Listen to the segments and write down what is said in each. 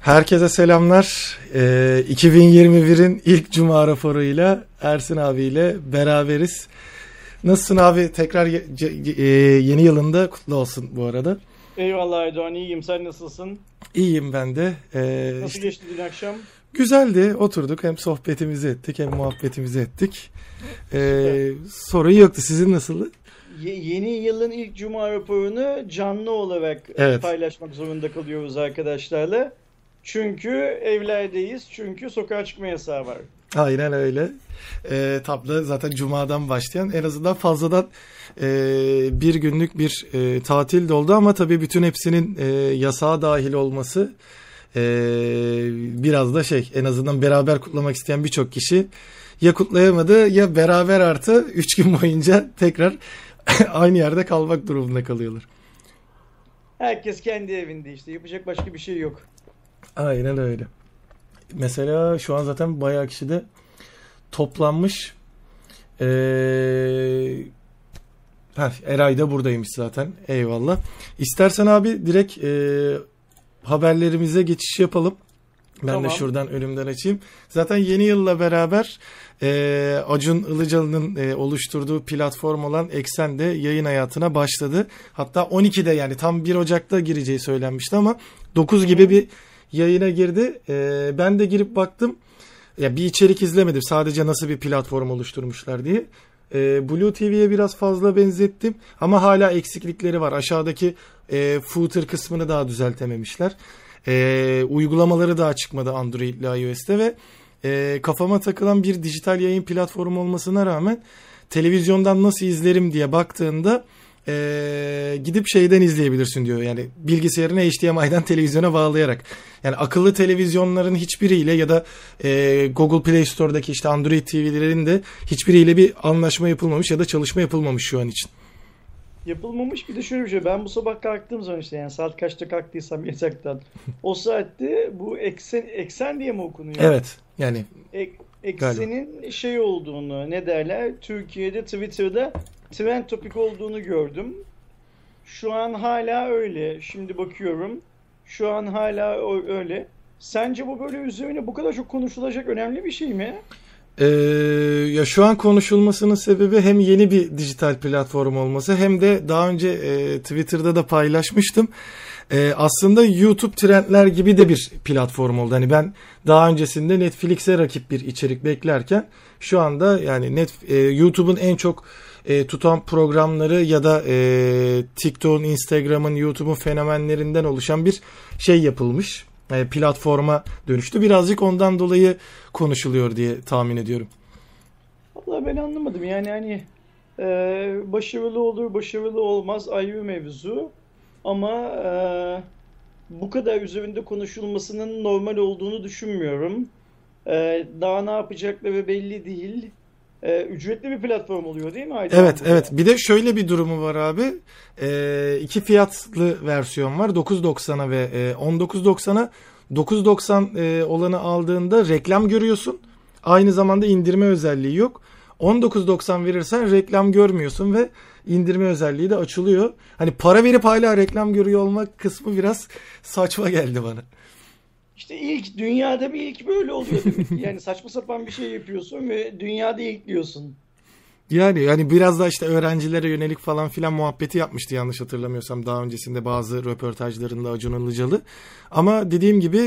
Herkese selamlar. 2021'in ilk Cuma raporuyla Ersin abiyle beraberiz. Nasılsın abi? Tekrar yeni yılında kutlu olsun bu arada. Eyvallah Erdoğan, iyiyim. Sen nasılsın? İyiyim ben de. Nasıl geçti dün akşam? Güzeldi. Oturduk. Hem sohbetimizi ettik hem muhabbetimizi ettik. Sorun yoktu. Sizin nasıldı? Yeni yılın ilk Cuma raporunu canlı olarak paylaşmak zorunda kalıyoruz arkadaşlarla. Çünkü evlerdeyiz. Çünkü sokağa çıkma yasağı var. Aynen öyle. Tablo zaten Cuma'dan başlayan, en azından fazladan bir günlük bir tatil de oldu ama tabii bütün hepsinin yasağa dahil olması biraz da en azından beraber kutlamak isteyen birçok kişi ya kutlayamadı ya beraber artı 3 gün boyunca tekrar aynı yerde kalmak durumunda kalıyorlar. Herkes kendi evinde yapacak başka bir şey yok. Aynen öyle. Mesela şu an zaten bayağı kişi de toplanmış. Eray da buradaymış zaten. Eyvallah. İstersen abi direkt haberlerimize geçiş yapalım. Ben de şuradan önümden açayım. Zaten yeni yılla beraber Acun Ilıcalı'nın oluşturduğu platform olan Eksen de yayın hayatına başladı. Hatta 12'de tam 1 Ocak'ta gireceği söylenmişti ama 9 gibi bir yayına girdi. Ben de girip baktım. Ya bir içerik izlemedim. Sadece nasıl bir platform oluşturmuşlar diye. Blue TV'ye biraz fazla benzettim. Ama hala eksiklikleri var. Aşağıdaki footer kısmını daha düzeltememişler. Uygulamaları daha çıkmadı Android ile iOS'te ve kafama takılan bir dijital yayın platformu olmasına rağmen televizyondan nasıl izlerim diye baktığında gidip şeyden izleyebilirsin diyor. Bilgisayarını HDMI'den televizyona bağlayarak. Akıllı televizyonların hiçbiriyle ya da Google Play Store'daki Android TV'lerin de hiçbiriyle bir anlaşma yapılmamış ya da çalışma yapılmamış şu an için. Yapılmamış. Bir de şöyle bir şey. Ben bu sabah kalktığım zaman saat kaçta kalktıysam yataktan. O saatte bu eksen diye mi okunuyor? Evet. Eksenin olduğunu Türkiye'de Twitter'da trend topik olduğunu gördüm. Şu an hala öyle. Şimdi bakıyorum. Şu an hala öyle. Sence bu böyle üzerine bu kadar çok konuşulacak önemli bir şey mi? Ya şu an konuşulmasının sebebi hem yeni bir dijital platform olması hem de daha önce Twitter'da da paylaşmıştım. Aslında YouTube trendler gibi de bir platform oldu. Ben daha öncesinde Netflix'e rakip bir içerik beklerken şu anda YouTube'un en çok tutan programları ya da TikTok'un, Instagram'ın, YouTube'un fenomenlerinden oluşan bir yapılmış. Platforma dönüştü. Birazcık ondan dolayı konuşuluyor diye tahmin ediyorum. Vallahi ben anlamadım. Başarılı olur, başarılı olmaz ayrı mevzu. Ama bu kadar üzerinde konuşulmasının normal olduğunu düşünmüyorum. Daha ne yapacakları belli değil. Ücretli bir platform oluyor değil mi? Evet. Bir de şöyle bir durumu var abi. İki fiyatlı versiyon var. 9.90'a ve 19.90'a. 9.90 olanı aldığında reklam görüyorsun. Aynı zamanda indirme özelliği yok. 19.90 verirsen reklam görmüyorsun ve indirme özelliği de açılıyor. Para verip hala reklam görüyor olmak kısmı biraz saçma geldi bana. İlk dünyada bir ilk böyle oluyor demek. Saçma sapan bir şey yapıyorsun ve dünyada ilk diyorsun. Biraz da öğrencilere yönelik falan filan muhabbeti yapmıştı yanlış hatırlamıyorsam daha öncesinde bazı röportajlarında Acun Ilıcalı. Ama dediğim gibi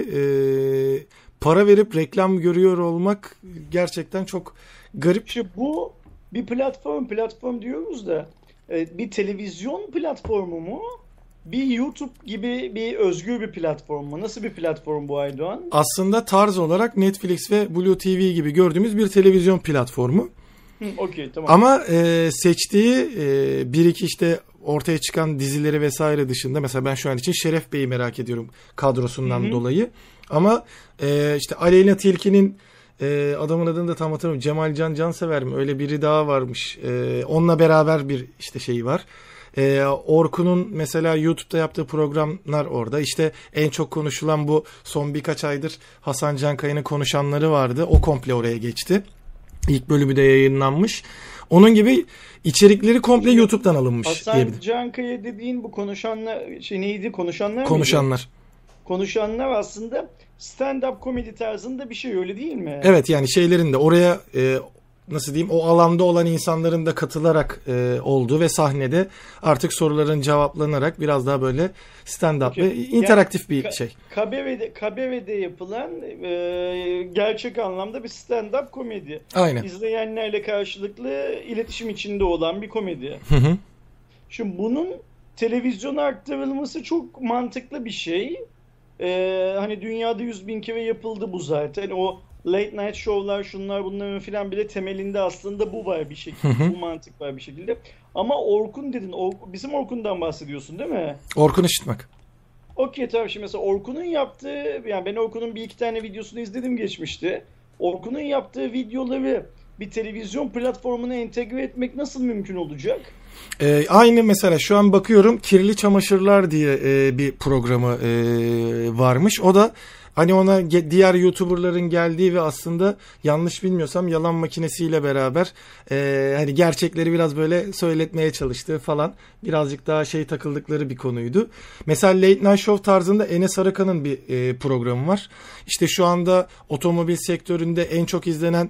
para verip reklam görüyor olmak gerçekten çok garip. Bu bir platform diyoruz da bir televizyon platformu mu? Bir YouTube gibi bir özgür bir platform mu? Nasıl bir platform bu Aydoğan? Aslında tarz olarak Netflix ve Blue TV gibi gördüğümüz bir televizyon platformu. Okey, tamam. Ama seçtiği bir iki ortaya çıkan dizileri vesaire dışında mesela ben şu an için Şeref Bey'i merak ediyorum kadrosundan dolayı. Ama Aleyna Tilki'nin adamın adını da tam hatırlamıyorum. Cemal Can Canseven mi? Öyle biri daha varmış. Onunla beraber bir şeyi var. Orkun'un mesela YouTube'da yaptığı programlar orada. En çok konuşulan bu son birkaç aydır Hasan Cankaya'nın konuşanları vardı. O komple oraya geçti. İlk bölümü de yayınlanmış. Onun gibi içerikleri komple YouTube'dan alınmış. Hasan Cankaya dediğin bu konuşanlar neydi? Konuşanlar mıydı? Konuşanlar. Konuşanlar aslında stand-up komedi tarzında bir şey, öyle değil mi? Evet, yani şeylerin de oraya nasıl diyeyim, o alanda olan insanların da katılarak olduğu ve sahnede artık soruların cevaplanarak biraz daha böyle stand-up ve interaktif yani, bir şey. KBV'de yapılan gerçek anlamda bir stand-up komedi. Aynen. İzleyenlerle karşılıklı iletişim içinde olan bir komedi. Hı hı. Şimdi bunun televizyona aktarılması çok mantıklı bir şey. Hani dünyada 100.000 kere yapıldı bu zaten. O Late Night Show'lar, şunlar bunların filan bile temelinde aslında bu var bir şekilde. Hı hı. Bu mantık var bir şekilde. Ama Orkun dedin. Bizim Orkun'dan bahsediyorsun değil mi? Orkun Işıtmak. Okey, tabii. Şimdi mesela Orkun'un yaptığı, yani ben Orkun'un bir iki tane videosunu izledim geçmişte. Orkun'un yaptığı videoları bir televizyon platformuna entegre etmek nasıl mümkün olacak? Aynı mesela şu an bakıyorum Kirli Çamaşırlar diye bir programı varmış. O da hani ona diğer YouTuber'ların geldiği ve aslında yanlış bilmiyorsam yalan makinesiyle beraber hani gerçekleri biraz böyle söyletmeye çalıştığı falan birazcık daha şey takıldıkları bir konuydu. Mesela Late Night Show tarzında Enes Arakan'ın bir programı var. İşte şu anda otomobil sektöründe en çok izlenen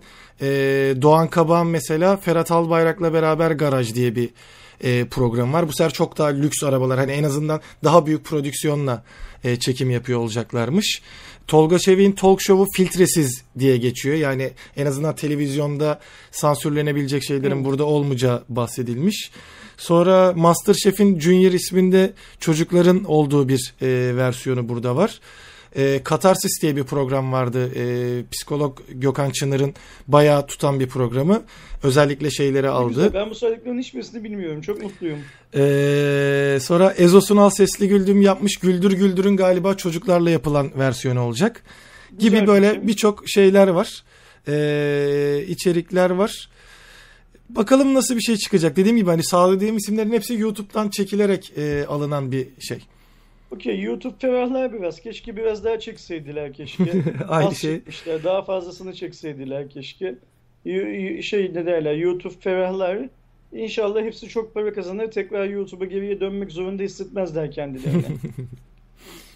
Doğan Kabağım mesela Ferhat Albayrak'la beraber Garaj diye bir program var. Bu sefer çok daha lüks arabalar, hani en azından daha büyük prodüksiyonla çekim yapıyor olacaklarmış. Tolga Şevin Talk Show'u filtresiz diye geçiyor. Yani en azından televizyonda sansürlenebilecek şeylerin burada olmayacağı bahsedilmiş. Sonra MasterChef'in Junior isminde çocukların olduğu bir versiyonu burada var. Katarsis diye bir program vardı. Psikolog Gökhan Çınar'ın bayağı tutan bir programı. Özellikle şeyleri aldı. Güzel. Ben bu söylediklerin hiçbirisini bilmiyorum. Çok mutluyum. Sonra Ezosun Al Sesli Güldüm yapmış. Güldür Güldür'ün galiba çocuklarla yapılan versiyonu olacak. Güzel gibi böyle birçok şeyler var. İçerikler var. Bakalım nasıl bir şey çıkacak. Dediğim gibi hani sağladığım isimlerin hepsi YouTube'dan çekilerek alınan bir şey. Okey, YouTube ferahlar biraz. Keşke biraz daha çekseydiler keşke. Az şey çekmişler. Daha fazlasını çekseydiler keşke. Ne derler, YouTube ferahlar. İnşallah hepsi çok para kazanır. Tekrar YouTube'a geriye dönmek zorunda hissetmezler kendilerini.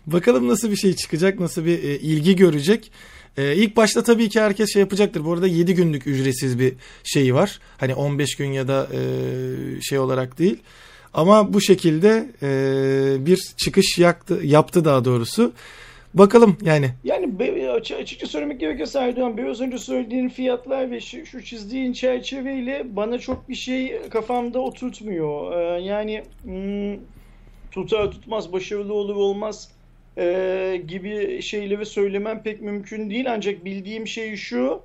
Bakalım nasıl bir şey çıkacak, nasıl bir ilgi görecek. İlk başta tabii ki herkes şey yapacaktır. Bu arada 7 günlük ücretsiz bir şey var. Hani 15 gün ya da şey olarak değil. Ama bu şekilde bir çıkış yaptı daha doğrusu. Bakalım yani. Yani açıkça söylemek gerekirse Erdoğan, biraz önce söylediğin fiyatlar ve şu çizdiğin çerçeveyle bana çok bir şey kafamda oturtmuyor. Yani tutar tutmaz, başarılı olur olmaz gibi şeyleri söylemem pek mümkün değil. Ancak bildiğim şey şu,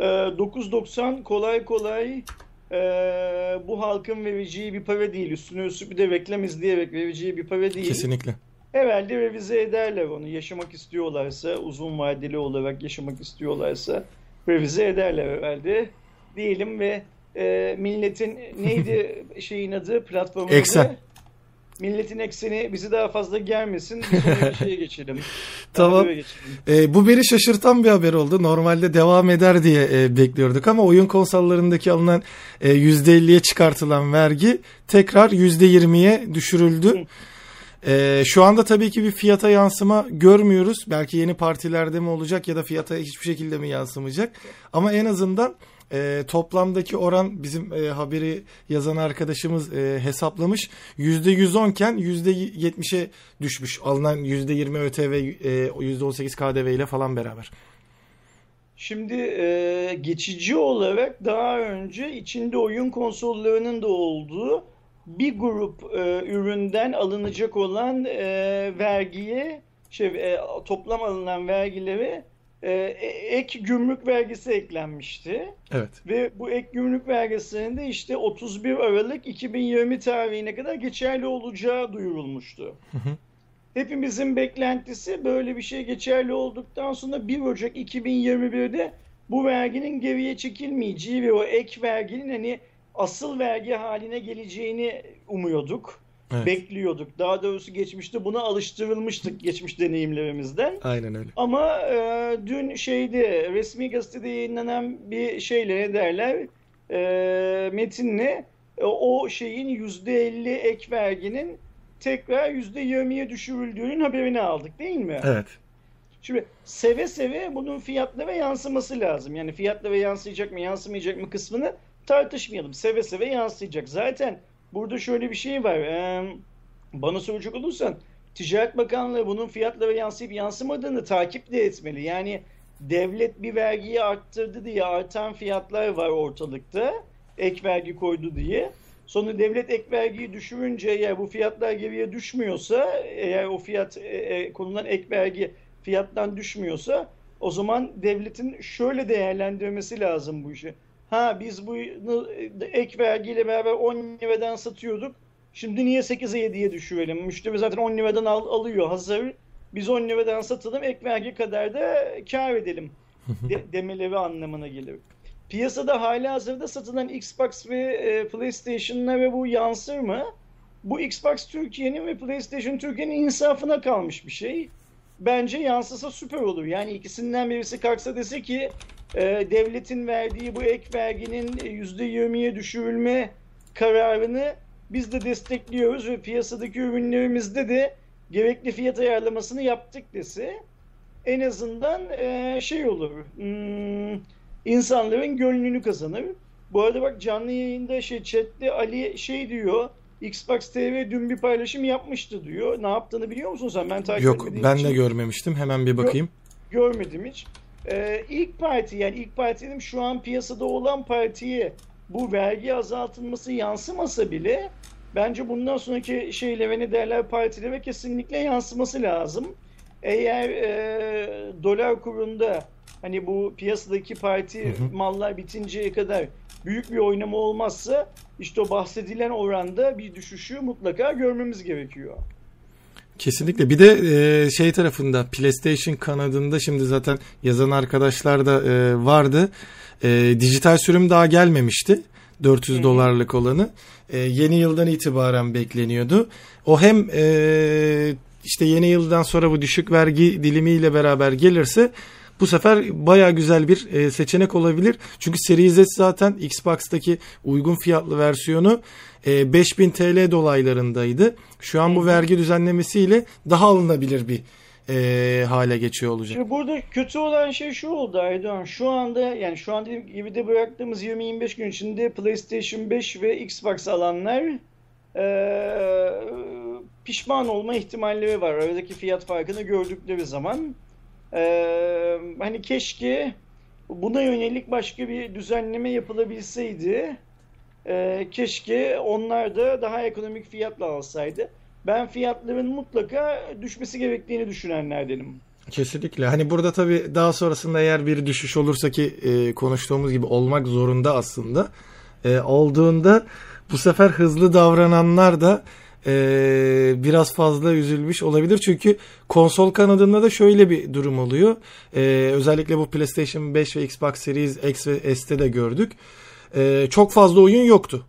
9.90 kolay kolay... bu halkın vereceği bir para değil. Üstüne üstlük bir de reklam izleyerek vereceği bir para değil. Kesinlikle. Evvelde revize ederler onu. Yaşamak istiyorlarsa, uzun vadeli olarak yaşamak istiyorlarsa revize ederler evvelde. Diyelim ve milletin neydi şeyin adı, platformun Eksen. Adı? Milletin ekseni bizi daha fazla germesin. Sonra bir şeye geçelim. Tamam. Bu beni şaşırtan bir haber oldu. Normalde devam eder diye bekliyorduk ama oyun konsollarındaki alınan %50'ye çıkartılan vergi tekrar %20'ye düşürüldü. Şu anda tabii ki bir fiyata yansıma görmüyoruz. Belki yeni partilerde mi olacak ya da fiyata hiçbir şekilde mi yansımayacak? Ama en azından toplamdaki oran bizim haberi yazan arkadaşımız hesaplamış. %110 iken %70'e düşmüş. Alınan %20 ÖTV, %18 KDV ile falan beraber. Şimdi geçici olarak daha önce içinde oyun konsollarının da olduğu bir grup üründen alınacak olan vergiye, toplam alınan vergilere ek gümrük vergisi eklenmişti. Evet. Ve bu ek gümrük vergisinin de işte 31 Aralık 2020 tarihine kadar geçerli olacağı duyurulmuştu. Hı hı. Hepimizin beklentisi böyle bir şey geçerli olduktan sonra 1 Ocak 2021'de bu verginin geriye çekilmeyeceği ve o ek verginin hani asıl vergi haline geleceğini umuyorduk. Evet. Bekliyorduk. Daha doğrusu geçmişte buna alıştırılmıştık geçmiş deneyimlerimizden. Aynen öyle. Ama dün resmi gazetede yayınlanan bir şeyle metinle o şeyin %50 ek verginin tekrar %20'ye düşürüldüğünün haberini aldık değil mi? Evet. Şimdi seve seve bunun fiyatlara yansıması lazım. Yani fiyatlara yansıyacak mı yansımayacak mı kısmını tartışmayalım. Seve seve yansıyacak. Zaten burada şöyle bir şey var. Bana soracak olursan Ticaret Bakanlığı bunun fiyatlara yansıyıp yansımadığını takip de etmeli. Yani devlet bir vergiyi arttırdı diye artan fiyatlar var ortalıkta. Ek vergi koydu diye. Sonra devlet ek vergiyi düşürünce eğer bu fiyatlar geriye düşmüyorsa, eğer o fiyat konulan ek vergi fiyattan düşmüyorsa o zaman devletin şöyle değerlendirmesi lazım bu işi. Ha biz bunu ek vergiyle beraber 10 liradan satıyorduk. Şimdi niye 8'e 7'ye düşürelim? Müşteri zaten 10 liradan alıyor hazır. Biz 10 liradan satalım ek vergi kadar da kar edelim demeleri anlamına gelir. Piyasada halihazırda satılan Xbox ve PlayStation'lara bu yansır mı? Bu Xbox Türkiye'nin ve PlayStation Türkiye'nin insafına kalmış bir şey. Bence yansısa süper olur. Yani ikisinden birisi kalksa dese ki devletin verdiği bu ek verginin %20'ye düşürülme kararını biz de destekliyoruz ve piyasadaki ürünlerimizde de gerekli fiyat ayarlamasını yaptık dese en azından şey olur. İnsanların gönlünü kazanır. Bu arada bak canlı yayında chatte Ali diyor, Xbox TV dün bir paylaşım yapmıştı diyor. Ne yaptığını biliyor musun sen? Ben takip etmediğim için. Yok, ben de görmemiştim. Hemen bir bakayım. Görmedim hiç. İlk parti, yani ilk partinin şu an piyasada olan partiye bu vergi azaltılması yansımasa bile bence bundan sonraki şeylere, ne derler, partilere kesinlikle yansıması lazım. Eğer dolar kurunda hani bu piyasadaki parti mallar bitinceye kadar büyük bir oynama olmazsa işte o bahsedilen oranda bir düşüşü mutlaka görmemiz gerekiyor. Kesinlikle. Bir de şey tarafında, PlayStation kanadında şimdi zaten yazan arkadaşlar da vardı. Dijital sürüm daha gelmemişti. 400 dolarlık olanı. Yeni yıldan itibaren bekleniyordu. O hem işte yeni yıldan sonra bu düşük vergi dilimiyle beraber gelirse bu sefer bayağı güzel bir seçenek olabilir. Çünkü Series S zaten Xbox'taki uygun fiyatlı versiyonu 5000 TL dolaylarındaydı. Şu an bu vergi düzenlemesiyle daha alınabilir bir hale geçiyor olacak. Şimdi burada kötü olan şey şu oldu Erdoğan. Şu anda, yani şu an dediğim gibi de bıraktığımız 20-25 gün içinde PlayStation 5 ve Xbox alanlar pişman olma ihtimalleri var. Aradaki fiyat farkını gördükleri zaman. Hani keşke buna yönelik başka bir düzenleme yapılabilseydi. Keşke onlar da daha ekonomik fiyatla alsaydı. Ben fiyatların mutlaka düşmesi gerektiğini düşünenlerdenim. Kesinlikle. Hani burada tabii daha sonrasında eğer bir düşüş olursa ki konuştuğumuz gibi olmak zorunda aslında. Olduğunda bu sefer hızlı davrananlar da biraz fazla üzülmüş olabilir. Çünkü konsol kanadında da şöyle bir durum oluyor. Özellikle bu PlayStation 5 ve Xbox Series X ve S'te de gördük. Çok fazla oyun yoktu.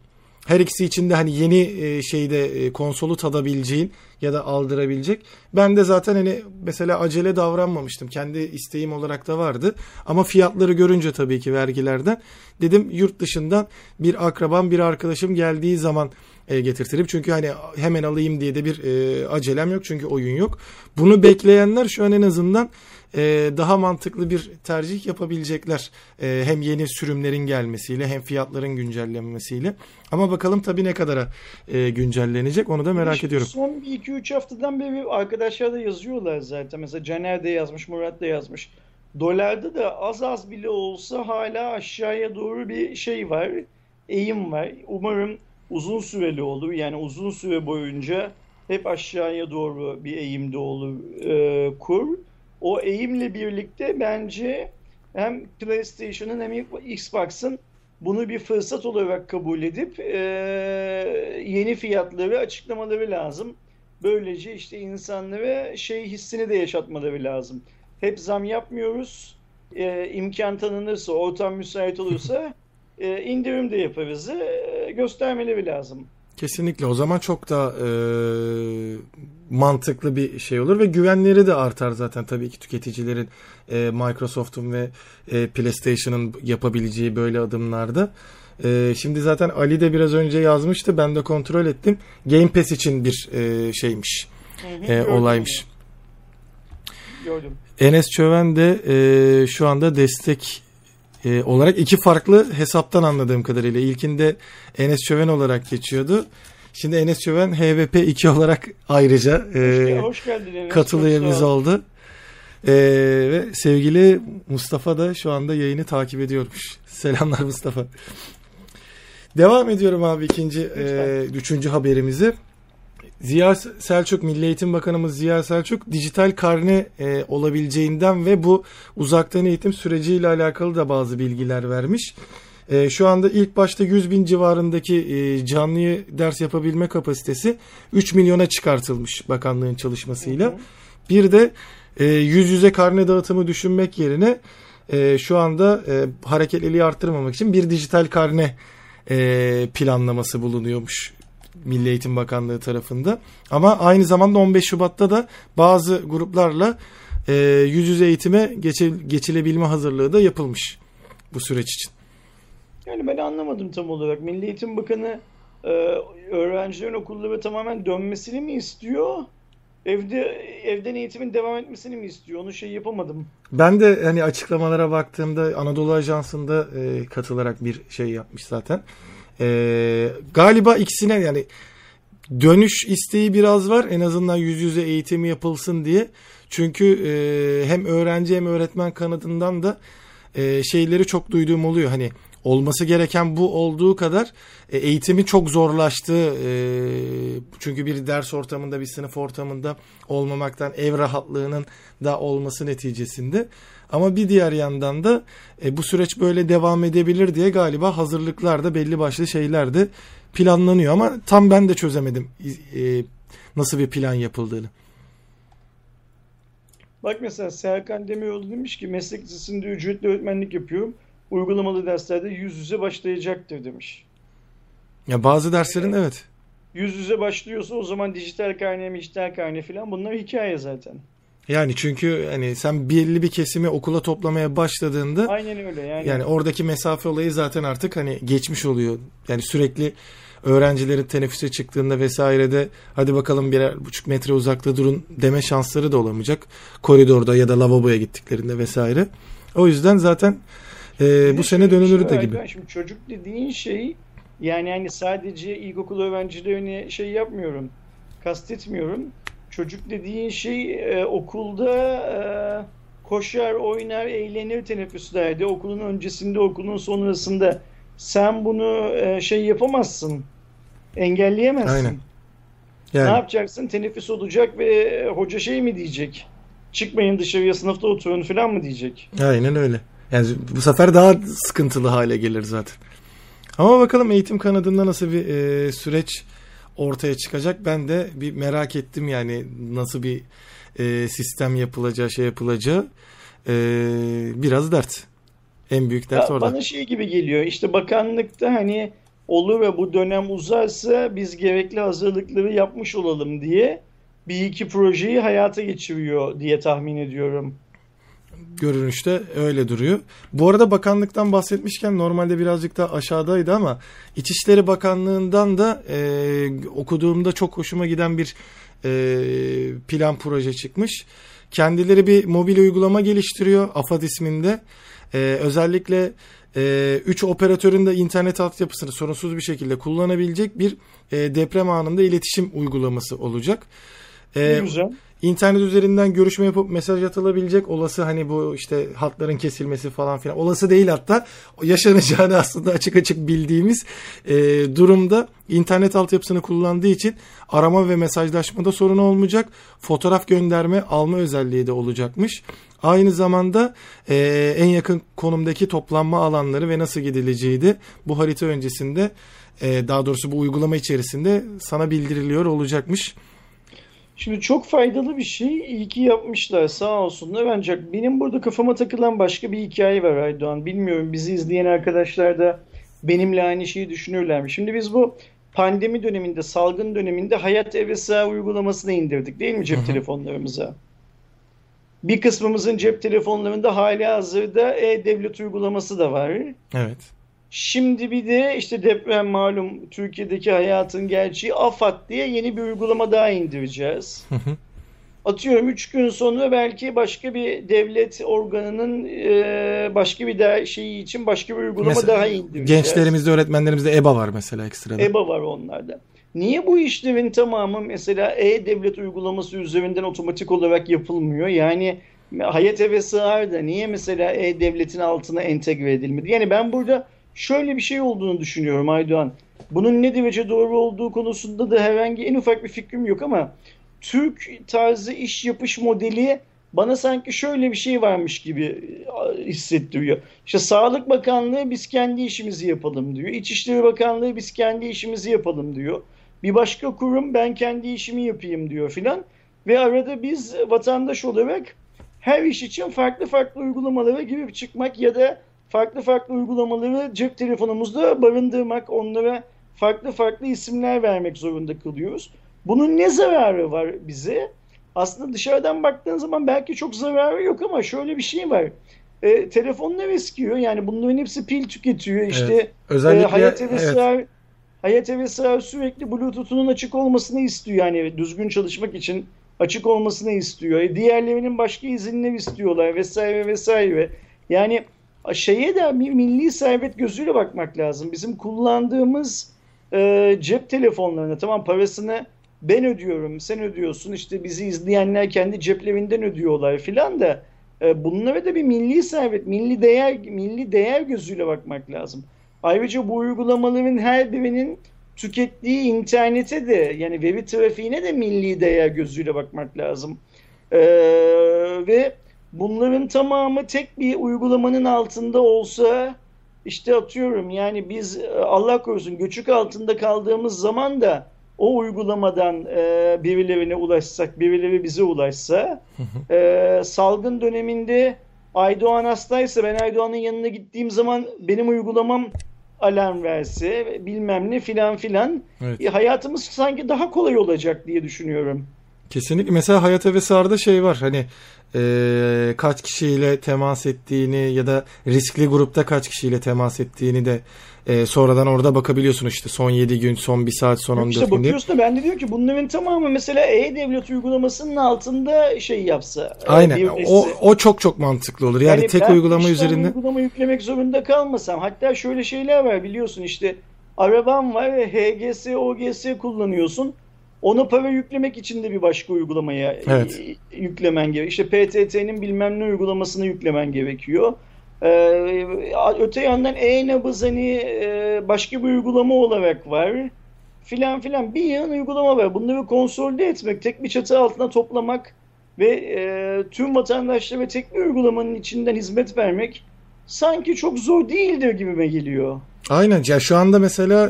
Her ikisi için de hani yeni şeyde konsolu tadabileceğin ya da aldırabilecek. Ben de zaten hani mesela acele davranmamıştım. Kendi isteğim olarak da vardı. Ama fiyatları görünce tabii ki vergilerden dedim yurt dışından bir akrabam, bir arkadaşım geldiği zaman getirtirip, çünkü hani hemen alayım diye de bir acelem yok. Çünkü oyun yok. Bunu bekleyenler şu an en azından daha mantıklı bir tercih yapabilecekler. Hem yeni sürümlerin gelmesiyle hem fiyatların güncellenmesiyle. Ama bakalım tabii ne kadara güncellenecek, onu da merak ediyorum. Son 2-3 haftadan beri arkadaşlar da yazıyorlar zaten. Mesela Caner de yazmış, Murat da yazmış. Dolarda da az bile olsa hala aşağıya doğru bir şey var, eğim var. Umarım uzun süreli olur. Yani uzun süre boyunca hep aşağıya doğru bir eğimde olur kur. O eğimle birlikte bence hem PlayStation'ın hem Xbox'ın bunu bir fırsat olarak kabul edip yeni fiyatları açıklamaları lazım. Böylece işte insanlara hissini de yaşatmaları lazım. Hep zam yapmıyoruz. İmkan tanınırsa, ortam müsait olursa indirim de yaparız. Göstermeleri lazım. Kesinlikle. O zaman çok daha mantıklı bir şey olur ve güvenleri de artar zaten tabii ki tüketicilerin, Microsoft'un ve PlayStation'ın yapabileceği böyle adımlarda. Şimdi zaten Ali de biraz önce yazmıştı. Ben de kontrol ettim. Game Pass için bir şeymiş. Olaymış. Gördüm. Enes Çöven de şu anda destek olarak iki farklı hesaptan anladığım kadarıyla. İlkinde Enes Çöven olarak geçiyordu. Şimdi Enes Çöven HVP2 olarak ayrıca hoş geldin, katılı üyemiz oldu. Ve sevgili Mustafa da şu anda yayını takip ediyormuş. Selamlar Mustafa. Devam ediyorum abi üçüncü haberimizi. Ziya Selçuk, Milli Eğitim Bakanımız Ziya Selçuk dijital karne olabileceğinden ve bu uzaktan eğitim süreciyle alakalı da bazı bilgiler vermiş. Şu anda ilk başta 100.000 civarındaki canlı ders yapabilme kapasitesi 3 milyona çıkartılmış bakanlığın çalışmasıyla. Bir de yüz yüze karne dağıtımı düşünmek yerine şu anda hareketliliği arttırmamak için bir dijital karne planlaması bulunuyormuş Milli Eğitim Bakanlığı tarafında. Ama aynı zamanda 15 Şubat'ta da bazı gruplarla yüz yüze eğitime geçilebilme hazırlığı da yapılmış bu süreç için. Yani ben anlamadım tam olarak. Milli Eğitim Bakanı öğrencilerin okullara tamamen dönmesini mi istiyor? Evden eğitimin devam etmesini mi istiyor? Onu yapamadım. Ben de hani açıklamalara baktığımda Anadolu Ajansı'nda katılarak bir şey yapmış zaten. Galiba ikisine yani dönüş isteği biraz var. En azından yüz yüze eğitimi yapılsın diye. Çünkü hem öğrenci hem öğretmen kanadından da şeyleri çok duyduğum oluyor. Hani olması gereken bu olduğu kadar eğitimin çok zorlaştığı, çünkü bir ders ortamında, bir sınıf ortamında olmamaktan ev rahatlığının da olması neticesinde. Ama bir diğer yandan da bu süreç böyle devam edebilir diye galiba hazırlıklarda belli başlı şeyler de planlanıyor. Ama tam ben de çözemedim nasıl bir plan yapıldığını. Bak mesela Serkan Demiroğlu demiş ki meslek lisesinde ücretli öğretmenlik yapıyorum. Uygulamalı derslerde yüz yüze başlayacaktır demiş. Ya bazı derslerin evet. Yüz yüze başlıyorsa o zaman dijital karne, dijital karne falan bunlar hikaye zaten. Yani çünkü hani sen belli bir kesimi okula toplamaya başladığında aynen öyle yani. Yani oradaki mesafe olayı zaten artık hani geçmiş oluyor. Yani sürekli öğrencilerin teneffüse çıktığında vesairede hadi bakalım 1,5 metre uzakta durun deme şansları da olamayacak. Koridorda ya da lavaboya gittiklerinde vesaire. O yüzden zaten bu sene dönülür de gibi. Şimdi çocuk dediğin şey yani hani sadece ilkokul öğrencilerine yapmıyorum. Kastetmiyorum. Çocuk dediğin şey okulda koşar, oynar, eğlenir teneffüslerde. Okulun öncesinde, okulun sonrasında. Sen bunu yapamazsın. Engelleyemezsin. Aynen. Yani. Ne yapacaksın? Teneffüs olacak ve hoca mi diyecek? Çıkmayın dışarıya, sınıfta oturun falan mı diyecek? Aynen öyle. Yani bu sefer daha sıkıntılı hale gelir zaten. Ama bakalım eğitim kanadında nasıl bir süreç ortaya çıkacak. Ben de bir merak ettim yani nasıl bir sistem yapılacağı, yapılacağı. Biraz dert. En büyük dert orada. Bana gibi geliyor. İşte bakanlıkta hani olur ve bu dönem uzarsa biz gerekli hazırlıkları yapmış olalım diye bir iki projeyi hayata geçiriyor diye tahmin ediyorum. Görünüşte öyle duruyor. Bu arada bakanlıktan bahsetmişken normalde birazcık daha aşağıdaydı ama İçişleri Bakanlığı'ndan da okuduğumda çok hoşuma giden bir plan proje çıkmış. Kendileri bir mobil uygulama geliştiriyor AFAD isminde. Özellikle 3 operatörün de internet altyapısını sorunsuz bir şekilde kullanabilecek bir deprem anında iletişim uygulaması olacak. Güzel. İnternet üzerinden görüşme yapıp mesaj atılabilecek, olası hani bu işte hatların kesilmesi falan filan, olası değil hatta yaşanacağını aslında açık açık bildiğimiz durumda internet altyapısını kullandığı için arama ve mesajlaşmada sorun olmayacak, fotoğraf gönderme alma özelliği de olacakmış. Aynı zamanda en yakın konumdaki toplanma alanları ve nasıl gidileceği de bu harita öncesinde daha doğrusu bu uygulama içerisinde sana bildiriliyor olacakmış. Şimdi çok faydalı bir şey. İyi ki yapmışlar. Sağ olsunlar. Ancak benim burada kafama takılan başka bir hikaye var Erdoğan. Bilmiyorum bizi izleyen arkadaşlar da benimle aynı şeyi düşünürler mi? Şimdi biz bu pandemi döneminde, salgın döneminde Hayat EVSA uygulamasını indirdik değil mi cep telefonlarımıza? Bir kısmımızın cep telefonlarında halihazırda E-Devlet uygulaması da var. Evet. Şimdi bir de işte deprem malum, Türkiye'deki hayatın gerçeği, AFAD diye yeni bir uygulama daha indireceğiz. Atıyorum 3 gün sonra belki başka bir devlet organının başka bir daha şeyi için başka bir uygulama mesela, daha indireceğiz. Gençlerimizde, öğretmenlerimizde EBA var mesela ekstradan. EBA var onlarda. Niye bu işlerin tamamı mesela E-Devlet uygulaması üzerinden otomatik olarak yapılmıyor? Yani hayat hevesi var da niye mesela E-Devlet'in altına entegre edilmedi? Yani ben burada şöyle bir şey olduğunu düşünüyorum Aydoğan. Bunun ne derece doğru olduğu konusunda da herhangi en ufak bir fikrim yok ama Türk tarzı iş yapış modeli bana sanki şöyle bir şey varmış gibi hissettiriyor. İşte Sağlık Bakanlığı biz kendi işimizi yapalım diyor. İçişleri Bakanlığı biz kendi işimizi yapalım diyor. Bir başka kurum ben kendi işimi yapayım diyor filan. Ve arada biz vatandaş olarak her iş için farklı farklı uygulamalara girip çıkmak ya da farklı farklı uygulamaları cep telefonumuzda barındırmak, onlara farklı farklı isimler vermek zorunda kalıyoruz. Bunun ne zararı var bize? Aslında dışarıdan baktığın zaman belki çok zararı yok ama şöyle bir şey var. Telefonlar eskiyor. Yani bunların hepsi pil tüketiyor. İşte evet. Özellikle hayat hevesler sürekli Bluetooth'unun açık olmasını istiyor. Yani düzgün çalışmak için açık olmasını istiyor. Diğerlerinin başka izinleri istiyorlar vesaire vesaire. Yani şeye de bir milli servet gözüyle bakmak lazım. Bizim kullandığımız cep telefonlarına tamam parasını ben ödüyorum, sen ödüyorsun, işte bizi izleyenler kendi ceplerinden ödüyorlar filan da bunlara da bir milli servet, milli değer gözüyle bakmak lazım. Ayrıca bu uygulamaların her birinin tükettiği internete de yani veri trafiğine de milli değer gözüyle bakmak lazım. Ve bunların tamamı tek bir uygulamanın altında olsa işte atıyorum yani biz Allah korusun göçük altında kaldığımız zaman da o uygulamadan birilerine ulaşsak, birileri bize ulaşsa, salgın döneminde Aydoğan hastaysa ben Aydoğan'ın yanına gittiğim zaman benim uygulamam alarm verse bilmem ne filan filan evet. Hayatımız sanki daha kolay olacak diye düşünüyorum. Kesinlikle. Mesela Hayat Hevesar'da şey var hani kaç kişiyle temas ettiğini ya da riskli grupta kaç kişiyle temas ettiğini de sonradan orada bakabiliyorsun işte son 7 gün, son 1 saat, son 14 gün. İşte bakıyorsun da ben de diyorum ki bunların tamamı mesela E-Devlet uygulamasının altında şey yapsa. Aynen o çok çok mantıklı olur yani tek uygulama üzerinde. Ben uygulama yüklemek zorunda kalmasam hatta şöyle şeyler var biliyorsun işte araban var ve HGS, OGS kullanıyorsun. Ona para yüklemek için de bir başka uygulamaya evet. Yüklemen gerekiyor. İşte PTT'nin bilmem ne uygulamasını yüklemen gerekiyor. Öte yandan e-nabız hani başka bir uygulama olarak var. Filan filan bir yan uygulama var. Bunları konsolide etmek, tek bir çatı altına toplamak ve tüm vatandaşlara tek bir uygulamanın içinden hizmet vermek sanki çok zor değildir gibime geliyor. Aynen. Ya şu anda mesela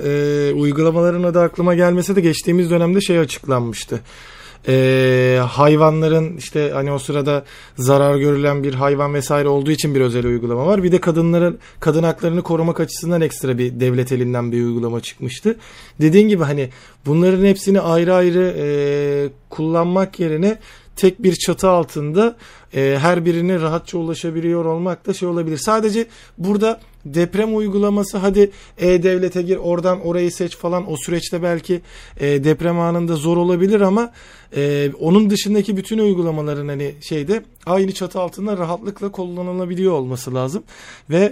uygulamaların adı aklıma gelmese de geçtiğimiz dönemde şey açıklanmıştı. Hayvanların işte hani o sırada zarar görülen bir hayvan vesaire olduğu için bir özel uygulama var. Bir de kadın haklarını korumak açısından ekstra bir devlet elinden bir uygulama çıkmıştı. Dediğin gibi hani bunların hepsini ayrı ayrı kullanmak yerine tek bir çatı altında her birine rahatça ulaşabiliyor olmak da şey olabilir. Sadece burada deprem uygulaması hadi E-Devlet'e gir oradan orayı seç falan o süreçte belki deprem anında zor olabilir ama onun dışındaki bütün uygulamaların hani şeyde aynı çatı altında rahatlıkla kullanılabiliyor olması lazım. Ve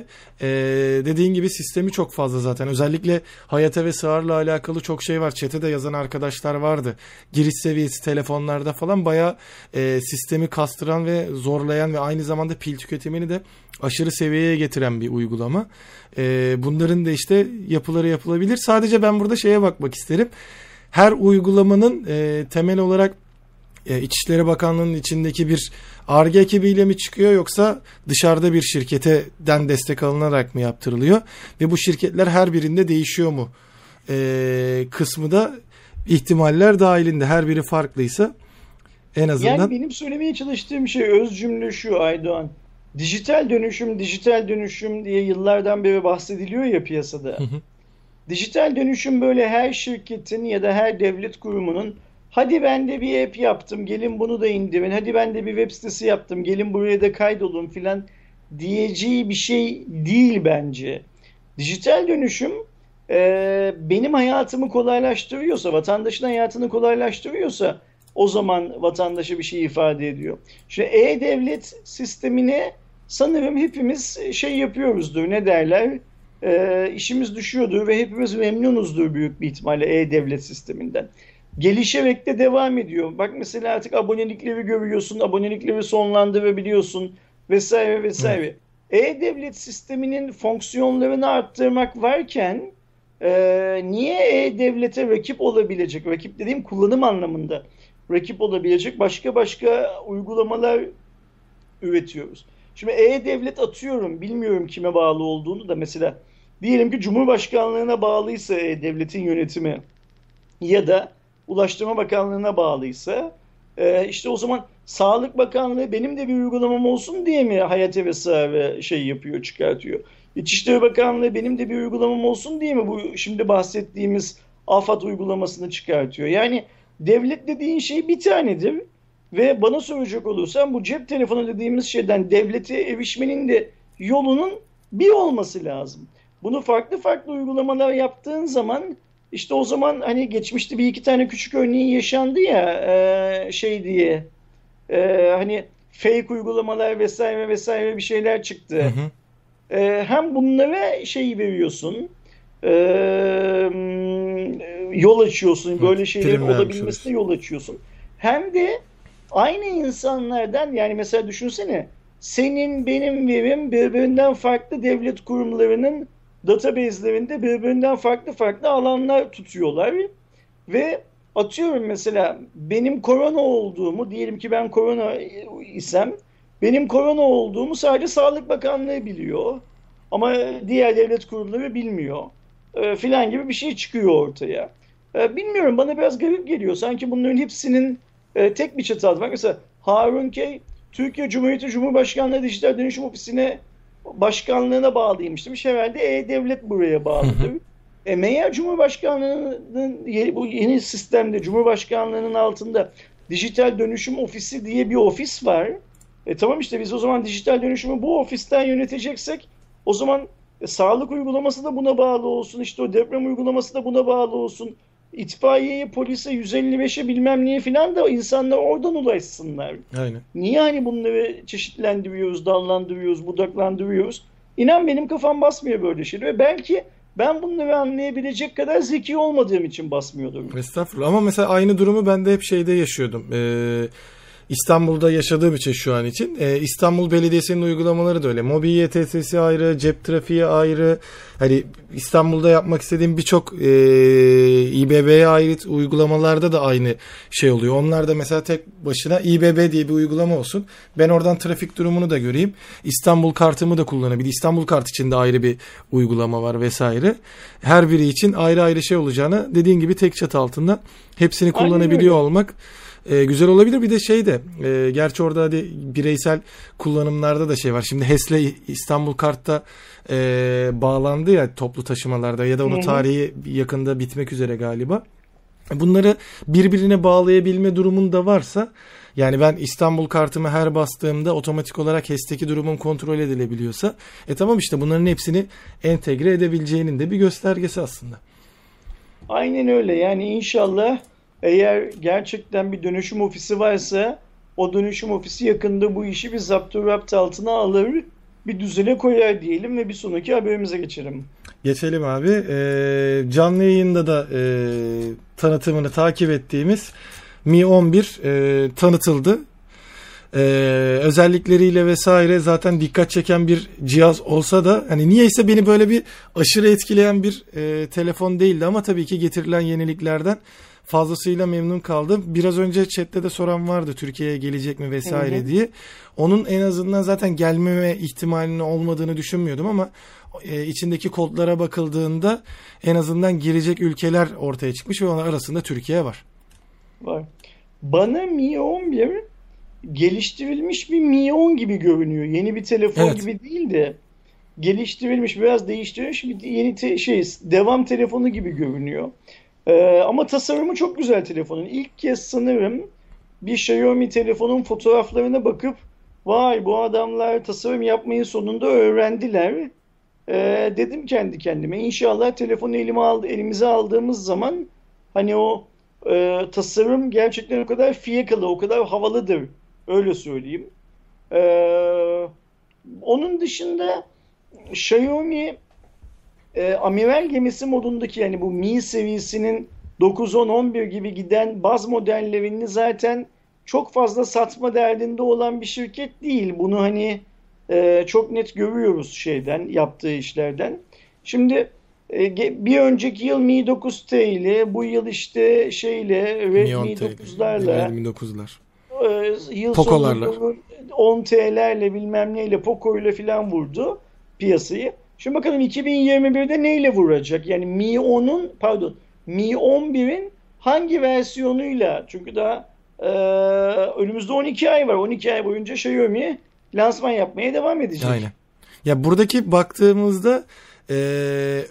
dediğin gibi sistemi çok fazla zaten özellikle hayata ve sığarla alakalı çok şey var. Chat'e yazan arkadaşlar vardı. Giriş seviyesi telefonlarda falan bayağı sistemi kastıran ve zorlayan ve aynı zamanda pil tüketimini de aşırı seviyeye getiren bir uygulama. Bunların da işte yapıları yapılabilir. Sadece ben burada şeye bakmak isterim. Her uygulamanın temel olarak İçişleri Bakanlığı'nın içindeki bir Ar-Ge ekibiyle mi çıkıyor yoksa dışarıda bir şirketten destek alınarak mı yaptırılıyor? Ve bu şirketler her birinde değişiyor mu? Kısmı da ihtimaller dahilinde her biri farklıysa en azından. Yani benim söylemeye çalıştığım şey öz cümle şu Aydoğan. Dijital dönüşüm diye yıllardan beri bahsediliyor ya piyasada. Dijital dönüşüm böyle her şirketin ya da her devlet kurumunun hadi ben de bir app yaptım gelin bunu da indirin, hadi ben de bir web sitesi yaptım gelin buraya da kaydolun filan diyeceği bir şey değil bence. Dijital dönüşüm benim hayatımı kolaylaştırıyorsa, vatandaşın hayatını kolaylaştırıyorsa o zaman vatandaşa bir şey ifade ediyor. Şimdi E-Devlet sistemine sanırım hepimiz şey yapıyoruzdur, ne derler, işimiz düşüyordur ve hepimiz memnunuzdur büyük bir ihtimalle E-Devlet sisteminden. Gelişerek de devam ediyor. Bak mesela artık abonelikleri görüyorsun, abonelikleri sonlandırabiliyorsun vesaire vesaire. E-Devlet sisteminin fonksiyonlarını arttırmak varken niye E-Devlet'e rakip olabilecek, rakip dediğim kullanım anlamında rakip olabilecek başka uygulamalar üretiyoruz? Şimdi E-Devlet, atıyorum, bilmiyorum kime bağlı olduğunu da, mesela diyelim ki Cumhurbaşkanlığına bağlıysa E-Devlet'in yönetimi ya da Ulaştırma Bakanlığı'na bağlıysa, işte o zaman Sağlık Bakanlığı benim de bir uygulamam olsun diye mi hayat hevesi ve şey yapıyor, çıkartıyor? İçişleri Bakanlığı benim de bir uygulamam olsun diye mi bu şimdi bahsettiğimiz AFAD uygulamasını çıkartıyor? Yani devlet dediğin şey bir tanedir ve bana soracak olursan bu cep telefonu dediğimiz şeyden devlete erişmenin de yolunun bir olması lazım. Bunu farklı farklı uygulamalar yaptığın zaman işte o zaman hani geçmişte bir iki tane küçük örneği yaşandı ya, şey diye, hani fake uygulamalar vesaire vesaire bir şeyler çıktı. Hı hı. Hem bunlara şey veriyorsun, yol açıyorsun, böyle şeylerin olabilmesine yol açıyorsun. Hem de aynı insanlardan, yani mesela düşünsene, senin benim verim birbirinden farklı devlet kurumlarının database'lerinde birbirinden farklı alanlar tutuyorlar ve atıyorum mesela benim korona olduğumu, diyelim ki ben korona isem, benim korona olduğumu sadece Sağlık Bakanlığı biliyor ama diğer devlet kurumları bilmiyor filan gibi bir şey çıkıyor ortaya. Bilmiyorum, bana biraz garip geliyor. Sanki bunların hepsinin tek bir çatı altı var. Mesela Harun K, Türkiye Cumhuriyeti Cumhurbaşkanlığı Dijital Dönüşüm Ofisi'ne başkanlığına bağlıymış demiş. Herhalde E-Devlet buraya bağlıdır. Meğer Cumhurbaşkanlığı'nın bu yeni sistemde Cumhurbaşkanlığı'nın altında Dijital Dönüşüm Ofisi diye bir ofis var. Tamam, işte biz o zaman dijital dönüşümü bu ofisten yöneteceksek o zaman sağlık uygulaması da buna bağlı olsun, işte o deprem uygulaması da buna bağlı olsun. İtfaiyeye, polise, 155'e bilmem niye filan da insanlar oradan ulaşsınlar. Aynen. Niye hani bunları çeşitlendiriyoruz, dallandırıyoruz, budaklandırıyoruz? İnan benim kafam basmıyor böyle şeyleri ve belki ben bunları anlayabilecek kadar zeki olmadığım için basmıyordum. Estağfurullah, ama mesela aynı durumu ben de hep şeyde yaşıyordum. İstanbul'da yaşadığım için şu an için. İstanbul Belediyesi'nin uygulamaları da öyle. Mobi YTS'si ayrı, cep trafiği ayrı. Hani İstanbul'da yapmak istediğim birçok İBB'ye ait uygulamalarda da aynı şey oluyor. Onlar da mesela tek başına İBB diye bir uygulama olsun. Ben oradan trafik durumunu da göreyim. İstanbul kartımı da kullanabilirim. İstanbul kart için de ayrı bir uygulama var vesaire. Her biri için ayrı ayrı şey olacağına, dediğin gibi tek çatı altında hepsini kullanabiliyor olmak güzel olabilir. Bir de şey de gerçi orada hadi bireysel kullanımlarda da şey var. Şimdi HES'le İstanbul Kart'ta bağlandı ya toplu taşımalarda, ya da onun tarihi yakında bitmek üzere galiba. Bunları birbirine bağlayabilme durumunda varsa, yani ben İstanbul Kart'ımı her bastığımda otomatik olarak HES'teki durumum kontrol edilebiliyorsa, tamam, işte bunların hepsini entegre edebileceğinin de bir göstergesi aslında. Aynen öyle. Yani inşallah eğer gerçekten bir dönüşüm ofisi varsa o dönüşüm ofisi yakında bu işi bir zapturapt altına alır, bir düzene koyar diyelim ve bir sonraki haberimize geçelim. Geçelim abi. Canlı yayında da tanıtımını takip ettiğimiz Mi 11 tanıtıldı. Özellikleriyle vesaire zaten dikkat çeken bir cihaz olsa da, hani niyeyse beni böyle bir aşırı etkileyen bir telefon değildi, ama tabii ki getirilen yeniliklerden fazlasıyla memnun kaldım. Biraz önce chatte de soran vardı, Türkiye'ye gelecek mi vesaire diye. Onun en azından zaten gelmeme ihtimalinin olmadığını düşünmüyordum, ama içindeki kodlara bakıldığında en azından girecek ülkeler ortaya çıkmış ve onlar arasında Türkiye var. Var. Bana Mi 11 geliştirilmiş bir Mi 10 gibi görünüyor. Yeni bir telefon gibi değil de geliştirilmiş, biraz değiştirilmiş bir yeni devam telefonu gibi görünüyor. Ama tasarımı çok güzel telefonun. İlk kez sanırım bir Xiaomi telefonun fotoğraflarına bakıp vay bu adamlar tasarım yapmayı sonunda öğrendiler dedim kendi kendime, inşallah telefonu elimize aldığımız zaman hani o tasarım gerçekten o kadar fiyakalı, o kadar havalıdır, öyle söyleyeyim. Onun dışında Xiaomi amiral gemisi modundaki, yani bu Mi serisinin 9, 10, 11 gibi giden baz modellerini zaten çok fazla satma derdinde olan bir şirket değil. Bunu hani çok net görüyoruz şeyden, yaptığı işlerden. Şimdi bir önceki yıl Mi 9T ile, bu yıl işte şeyle Redmi 9'larla, yıl sonu 10T'lerle bilmem neyle, Poco ile filan vurdu piyasayı. Şimdi bakalım 2021'de neyle vuracak? Yani Mi 11'in hangi versiyonuyla? Çünkü daha önümüzde 12 ay var. 12 ay boyunca Xiaomi lansman yapmaya devam edecek. Aynen. Ya buradaki baktığımızda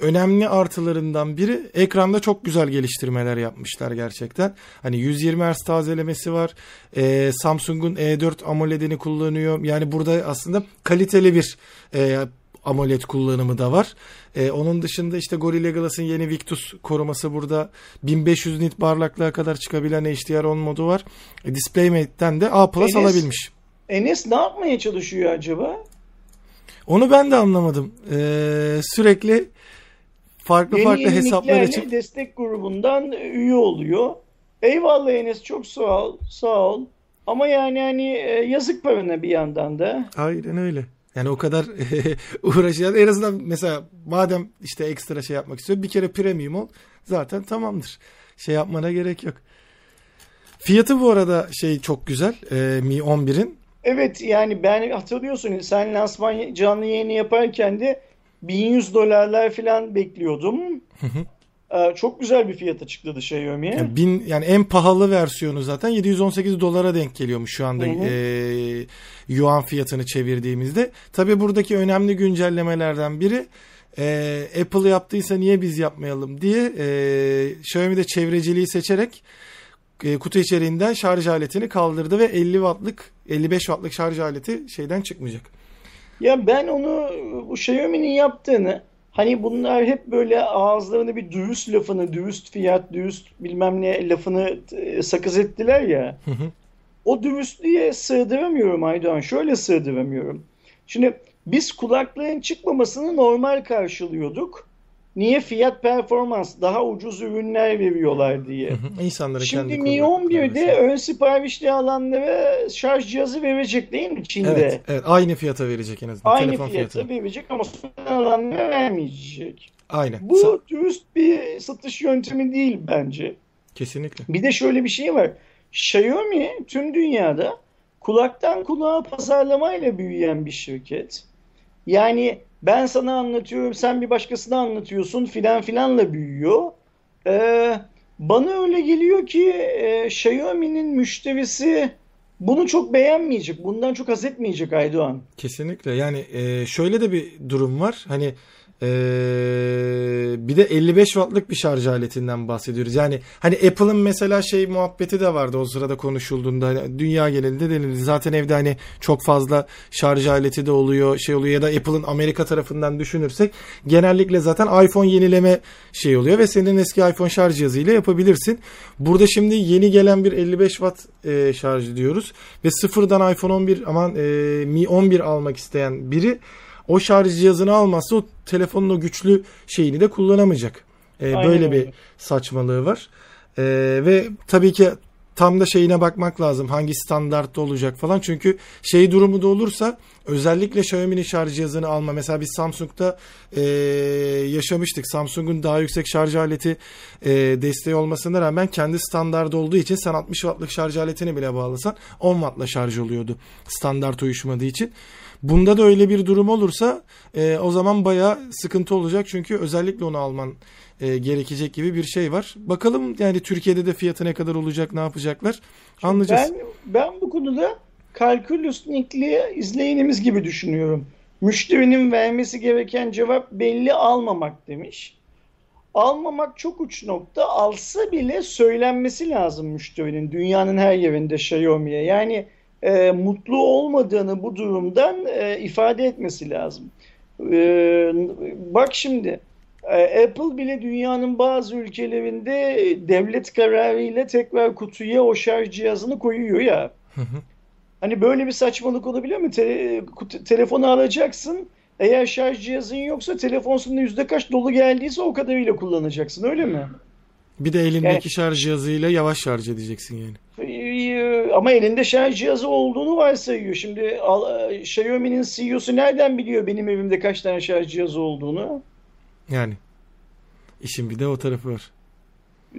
önemli artılarından biri, ekranda çok güzel geliştirmeler yapmışlar gerçekten. Hani 120 Hz tazelemesi var. Samsung'un E4 AMOLED'ini kullanıyor. Yani burada aslında kaliteli bir AMOLED kullanımı da var. Onun dışında işte Gorilla Glass'ın yeni Victus koruması burada. 1500 nit parlaklığa kadar çıkabilen HDR10 modu var. DisplayMate'den de A+ alabilmiş. Enes ne yapmaya çalışıyor acaba? Onu ben de anlamadım. Sürekli farklı hesaplar için. Destek grubundan üye oluyor. Eyvallah Enes, çok sağ ol. Ama yani yazık parına bir yandan da. Aynen öyle. Yani o kadar uğraşıyor. En azından mesela madem işte ekstra şey yapmak istiyor, bir kere premium ol. Zaten tamamdır. Şey yapmana gerek yok. Fiyatı bu arada çok güzel. Mi 11'in. Evet, yani ben hatırlıyorsun, sen lansman canlı yayını yaparken de $1100 falan bekliyordum. Çok güzel bir fiyata çıktı Xiaomi'ye. Yani en pahalı versiyonu zaten $718 denk geliyormuş şu anda yuan fiyatını çevirdiğimizde. Tabii buradaki önemli güncellemelerden biri, Apple yaptıysa niye biz yapmayalım diye Xiaomi de çevreciliği seçerek kutu içeriğinden şarj aletini kaldırdı ve 55 wattlık şarj aleti şeyden çıkmayacak. Ya ben onu, bu Xiaomi'nin yaptığını, hani bunlar hep böyle ağızlarını bir dürüst lafını, dürüst fiyat, dürüst bilmem ne lafını sakız ettiler ya. O dürüstlüğe sığdıramıyorum Aydoğan. Şöyle sığdıramıyorum. Şimdi biz kulaklığın çıkmamasını normal karşılıyorduk. Niye? Fiyat performans, daha ucuz ürünler veriyorlar diye. İnsanlara şimdi Mi 11'de ön siparişli alanlara şarj cihazı verecek değil mi Çin'de? Evet, aynı fiyata verecek en azından. Aynı fiyata verecek ama son alanlara vermeyecek. Aynen. Bu dürüst bir satış yöntemi değil bence. Kesinlikle. Bir de şöyle bir şey var. Xiaomi tüm dünyada kulaktan kulağa pazarlamayla büyüyen bir şirket. Yani ben sana anlatıyorum, sen bir başkasına anlatıyorsun filan filanla büyüyor. Bana öyle geliyor ki Xiaomi'nin müşterisi bunu çok beğenmeyecek. Bundan çok haz etmeyecek Aydoğan. Kesinlikle. Yani şöyle de bir durum var. Hani bir de 55 wattlık bir şarj aletinden bahsediyoruz. Yani hani Apple'ın mesela muhabbeti de vardı o sırada konuşulduğunda. Hani dünya genelinde denildi. Zaten evde hani çok fazla şarj aleti de oluyor, oluyor ya da Apple'ın Amerika tarafından düşünürsek genellikle zaten iPhone yenileme oluyor ve senin eski iPhone şarj cihazıyla yapabilirsin. Burada şimdi yeni gelen bir 55 watt şarj diyoruz ve sıfırdan iPhone 11 Mi 11 almak isteyen biri o şarj cihazını almazsa o telefonun o güçlü şeyini de kullanamayacak. Böyle bir saçmalığı var. Ve tabii ki tam da bakmak lazım. Hangi standartta olacak falan. Çünkü durumu da olursa özellikle Xiaomi'nin şarj cihazını alma. Mesela biz Samsung'da yaşamıştık. Samsung'un daha yüksek şarj aleti desteği olmasına rağmen kendi standardı olduğu için sen 60 wattlık şarj aletini bile bağlasan 10 wattla şarj oluyordu. Standart uyuşmadığı için. Bunda da öyle bir durum olursa o zaman bayağı sıkıntı olacak. Çünkü özellikle onu alman gerekecek gibi bir var. Bakalım yani Türkiye'de de fiyatı ne kadar olacak, ne yapacaklar anlayacağız. Ben bu konuda kalkülüs nikli izleyenimiz gibi düşünüyorum. Müşterinin vermesi gereken cevap belli, almamak demiş. Almamak çok uç nokta. Alsa bile söylenmesi lazım müşterinin. Dünyanın her yerinde Xiaomi'ye. Yani mutlu olmadığını bu durumdan ifade etmesi lazım. Bak şimdi Apple bile dünyanın bazı ülkelerinde devlet kararıyla tekrar kutuya o şarj cihazını koyuyor ya. Hani böyle bir saçmalık olabilir mi? Telefonu alacaksın. Eğer şarj cihazın yoksa telefonun yüzde kaç dolu geldiyse o kadarıyla kullanacaksın, öyle mi? Bir de elindeki şarj cihazıyla yavaş şarj edeceksin yani. Ama elinde şarj cihazı olduğunu varsayıyor. Şimdi Xiaomi'nin CEO'su nereden biliyor benim evimde kaç tane şarj cihazı olduğunu? Yani işin bir de o tarafı var.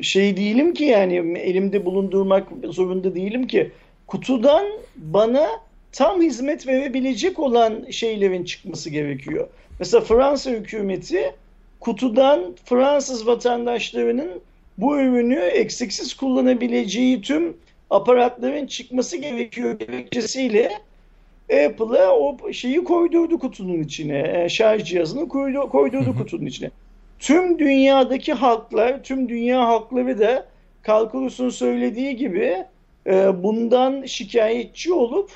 Şey değilim ki yani, elimde bulundurmak zorunda değilim ki. Kutudan bana tam hizmet verebilecek olan şeylerin çıkması gerekiyor. Mesela Fransa hükümeti kutudan Fransız vatandaşlarının bu ürünü eksiksiz kullanabileceği tüm aparatların çıkması gerekiyor gerekçesiyle Apple'a o şeyi koydurdu kutunun içine. Şarj cihazını koydurdu kutunun içine. Tüm dünyadaki halklar, tüm dünya halkları da Kalkulus'un söylediği gibi bundan şikayetçi olup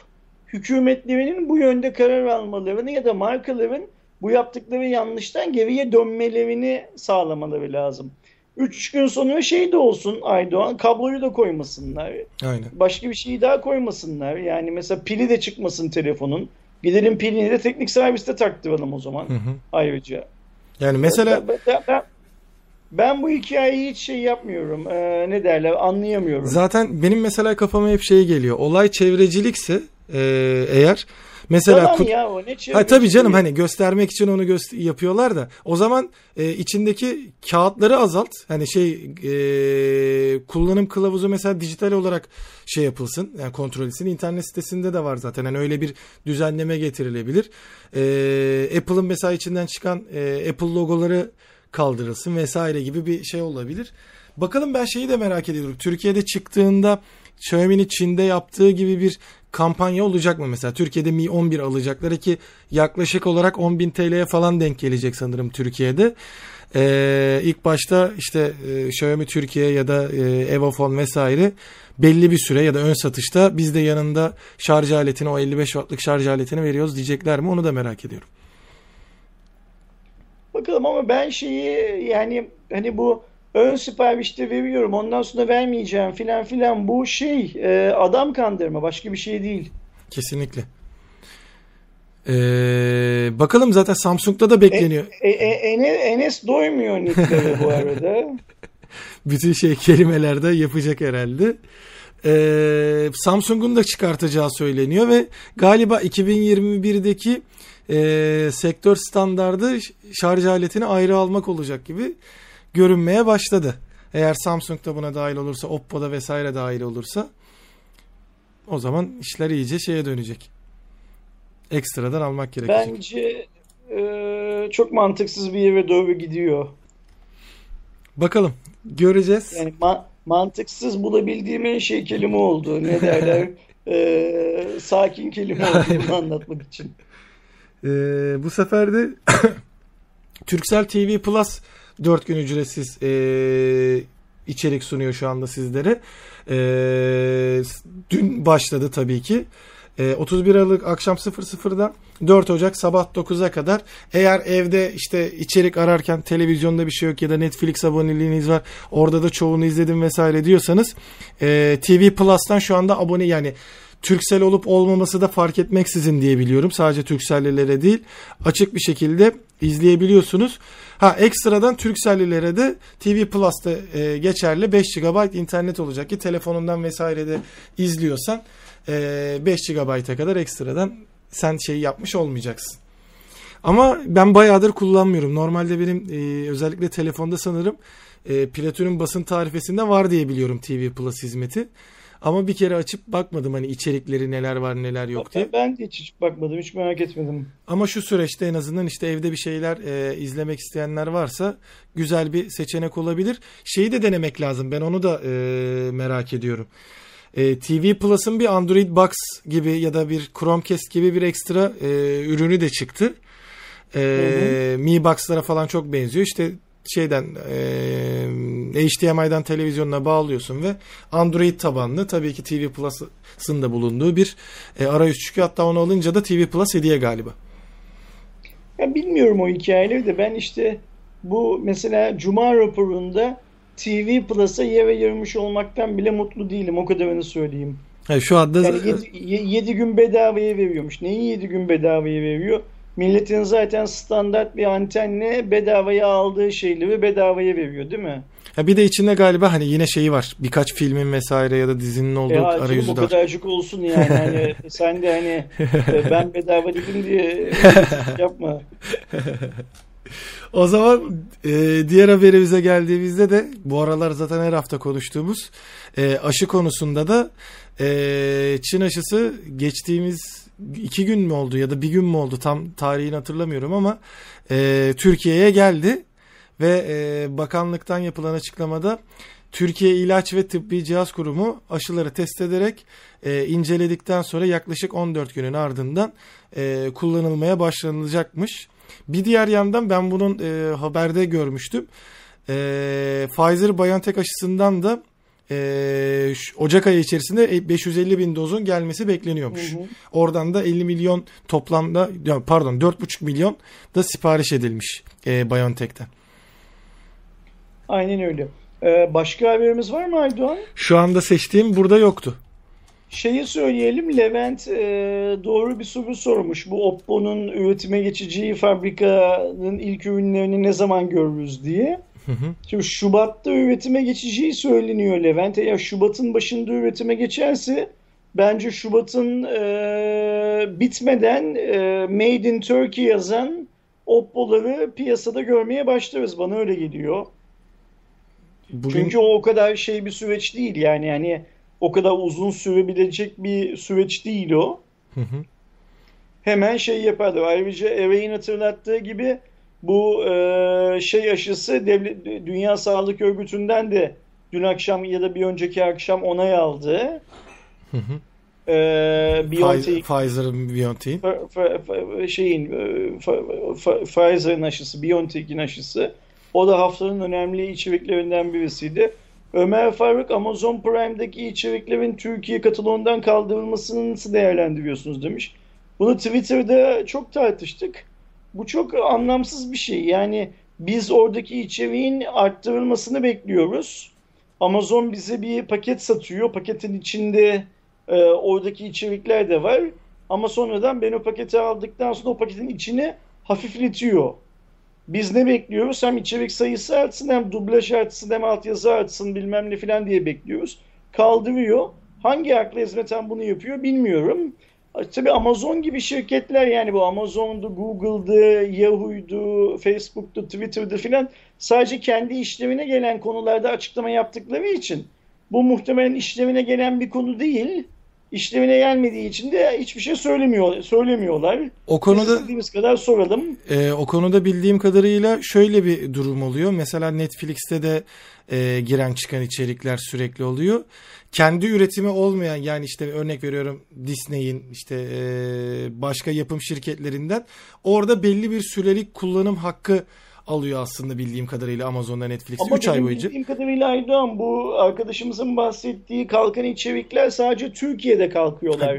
hükümetlerinin bu yönde karar almalarını ya da markaların bu yaptıkları yanlıştan geriye dönmelerini sağlamaları lazım. 3 gün sonra şey de olsun, Erdoğan kabloyu da koymasınlar. Aynen. Başka bir şey daha koymasınlar. Yani mesela pili de çıkmasın telefonun. Gidelim pilini de teknik serviste taktıralım o zaman. Hı hı. Ayrıca. Yani mesela ben bu hikayeyi hiç şey yapmıyorum. Ne derler, anlayamıyorum. Zaten benim mesela kafama hep şey geliyor. Olay çevrecilikse eğer mesela ha tabii canım, hani göstermek için onu yapıyorlar da o zaman içindeki kağıtları azalt. Hani kullanım kılavuzu mesela dijital olarak şey yapılsın. Yani kontrol edilsin. İnternet sitesinde de var zaten. Hani öyle bir düzenleme getirilebilir. Apple'ın mesela içinden çıkan Apple logoları kaldırılsın vesaire gibi bir şey olabilir. Bakalım, ben şeyi de merak ediyorum. Türkiye'de çıktığında Xiaomi'nin Çin'de yaptığı gibi bir kampanya olacak mı mesela? Türkiye'de Mi 11 alacaklar ki yaklaşık olarak 10.000 TL'ye falan denk gelecek sanırım Türkiye'de. İlk başta işte Xiaomi Türkiye ya da Evofon vesaire belli bir süre ya da ön satışta biz de yanında şarj aletini, o 55 wattlık şarj aletini veriyoruz diyecekler mi? Onu da merak ediyorum. Bakalım, ama ben şeyi yani hani bu ön siparişte veriyorum, ondan sonra vermeyeceğim filan filan, bu şey adam kandırma, başka bir şey değil. Kesinlikle. Bakalım, zaten Samsung'da da bekleniyor. Enes doymuyor nickleri bu arada. Bütün kelimelerde yapacak herhalde. Samsung'un da çıkartacağı söyleniyor ve galiba 2021'deki sektör standardı şarj aletini ayrı almak olacak gibi görünmeye başladı. Eğer Samsung da buna dahil olursa, Oppo da vesaire dahil olursa o zaman işler iyice şeye dönecek. Ekstradan almak gerekecek. Bence çok mantıksız bir yere doğru gidiyor. Bakalım. Göreceğiz. Yani mantıksız bulabildiğim en şey kelime oldu. Ne derler? Sakin kelime olduğunu anlatmak için. Bu sefer de Turkcell TV Plus 4 gün ücretsiz içerik sunuyor şu anda sizlere. Dün başladı tabii ki. 31 Aralık akşam 00'dan 4 Ocak sabah 9'a kadar, eğer evde işte içerik ararken televizyonda bir şey yok ya da Netflix aboneliğiniz var, orada da çoğunu izledim vesaire diyorsanız TV Plus'tan şu anda abone, yani Turkcell olup olmaması da fark etmeksizin diye biliyorum. Sadece Turkcell'lilere değil, açık bir şekilde izleyebiliyorsunuz. Ha, ekstradan Turkcell'lilere de TV Plus'ta geçerli 5 GB internet olacak ki telefonundan vesaire de izliyorsan 5 GB'a kadar ekstradan sen yapmış olmayacaksın. Ama ben bayağıdır kullanmıyorum. Normalde benim özellikle telefonda sanırım Platinum basın tarifesinde var diye biliyorum TV Plus hizmeti. Ama bir kere açıp bakmadım hani içerikleri neler var neler yok diye. Ben de hiç bakmadım, hiç merak etmedim. Ama şu süreçte en azından işte evde bir şeyler izlemek isteyenler varsa güzel bir seçenek olabilir. Şeyi de denemek lazım, ben onu da merak ediyorum. TV Plus'ın bir Android Box gibi ya da bir Chromecast gibi bir ekstra ürünü de çıktı. Mi Box'lara falan çok benziyor. İşte HDMI'den televizyonuna bağlıyorsun ve Android tabanlı tabii ki TV Plus'ın da bulunduğu bir arayüz çıkıyor. Hatta onu alınca da TV Plus hediye galiba. Ben bilmiyorum o hikayeleri de. Ben işte bu mesela Cuma raporunda TV Plus'a yer ayırmış olmaktan bile mutlu değilim. O kadarını söyleyeyim. Yani şu anda yani 7 gün bedavaya veriyormuş. Neyi 7 gün bedavaya veriyor? Milletin zaten standart bir antenle bedavaya aldığı şeyleri bedavaya veriyor, değil mi? Ya bir de içinde galiba hani yine şeyi var. Birkaç filmin vesaire ya da dizinin olduğu arayüzü de var. Bu kadarcık olsun yani. Hani sen de hani ben bedava dedim diye yapma. O zaman diğer haberimize geldiğimizde de bu aralar zaten her hafta konuştuğumuz aşı konusunda da Çin aşısı geçtiğimiz 2 gün mü oldu ya da bir gün mü oldu tam tarihini hatırlamıyorum ama Türkiye'ye geldi ve bakanlıktan yapılan açıklamada Türkiye İlaç ve Tıbbi Cihaz Kurumu aşıları test ederek inceledikten sonra yaklaşık 14 günün ardından kullanılmaya başlanılacakmış. Bir diğer yandan ben bunun haberde görmüştüm. Pfizer-BioNTech aşısından da Ocak ayı içerisinde 550.000 dozun gelmesi bekleniyormuş. Hı hı. Oradan da 50 milyon toplamda 4,5 milyon da sipariş edilmiş BioNTech'ten. Aynen öyle. Başka haberimiz var mı Aydoğan? Şu anda seçtiğim burada yoktu. Şeyi söyleyelim, Levent doğru bir soru sormuş. Bu Oppo'nun üretime geçeceği fabrikanın ilk ürünlerini ne zaman görürüz diye. Hı hı. Şimdi Şubat'ta üretime geçeceği söyleniyor Levent. Eğer Şubat'ın başında üretime geçerse bence Şubat'ın bitmeden Made in Turkey yazan Oppo'ları piyasada görmeye başlarız. Bana öyle geliyor. Bugün... Çünkü o kadar şey bir süreç değil yani. Yani o kadar uzun sürebilecek bir süreç değil o. Hı hı. Hemen şey yapardı. Ayrıca Eray'ın hatırlattığı gibi bu şey aşısı Dünya Sağlık Örgütü'nden de dün akşam ya da bir önceki akşam onay aldı. Hı hı. Pfizer-BioNTech. Pfizer'ın aşısı, BioNTech'in aşısı. O da haftanın önemli içeriklerinden birisiydi. Ömer Faruk, Amazon Prime'deki içeriklerin Türkiye kataloğundan kaldırılmasını nasıl değerlendiriyorsunuz demiş. Bunu Twitter'da çok tartıştık. Bu çok anlamsız bir şey. Yani biz oradaki içeriğin arttırılmasını bekliyoruz. Amazon bize bir paket satıyor. Paketin içinde oradaki içerikler de var. Ama sonradan ben o paketi aldıktan sonra o paketin içini hafifletiyor. Biz ne bekliyoruz? Hem içerik sayısı artsın, hem dublaj artsın, hem altyazı artsın bilmem ne filan diye bekliyoruz. Kaldırıyor. Hangi akla hizmeten bunu yapıyor bilmiyorum. Tabii Amazon gibi şirketler, yani bu Amazon'du, Google'dı, Yahoo'du, Facebook'tu, Twitter'dı filan sadece kendi işlerine gelen konularda açıklama yaptıkları için bu muhtemelen işlerine gelen bir konu değil. İşlemine gelmediği için de hiçbir şey söylemiyorlar. O konuda istediğimiz kadar soralım. O konuda bildiğim kadarıyla şöyle bir durum oluyor. Mesela Netflix'te de giren çıkan içerikler sürekli oluyor. Kendi üretimi olmayan, yani işte örnek veriyorum Disney'in işte başka yapım şirketlerinden orada belli bir sürelik kullanım hakkı alıyor aslında bildiğim kadarıyla Amazon'da, Netflix'te. Ama 3 ay boyunca. Ama bildiğim kadarıyla Aydoğan, bu arkadaşımızın bahsettiği kalkan içerikler sadece Türkiye'de kalkıyorlar.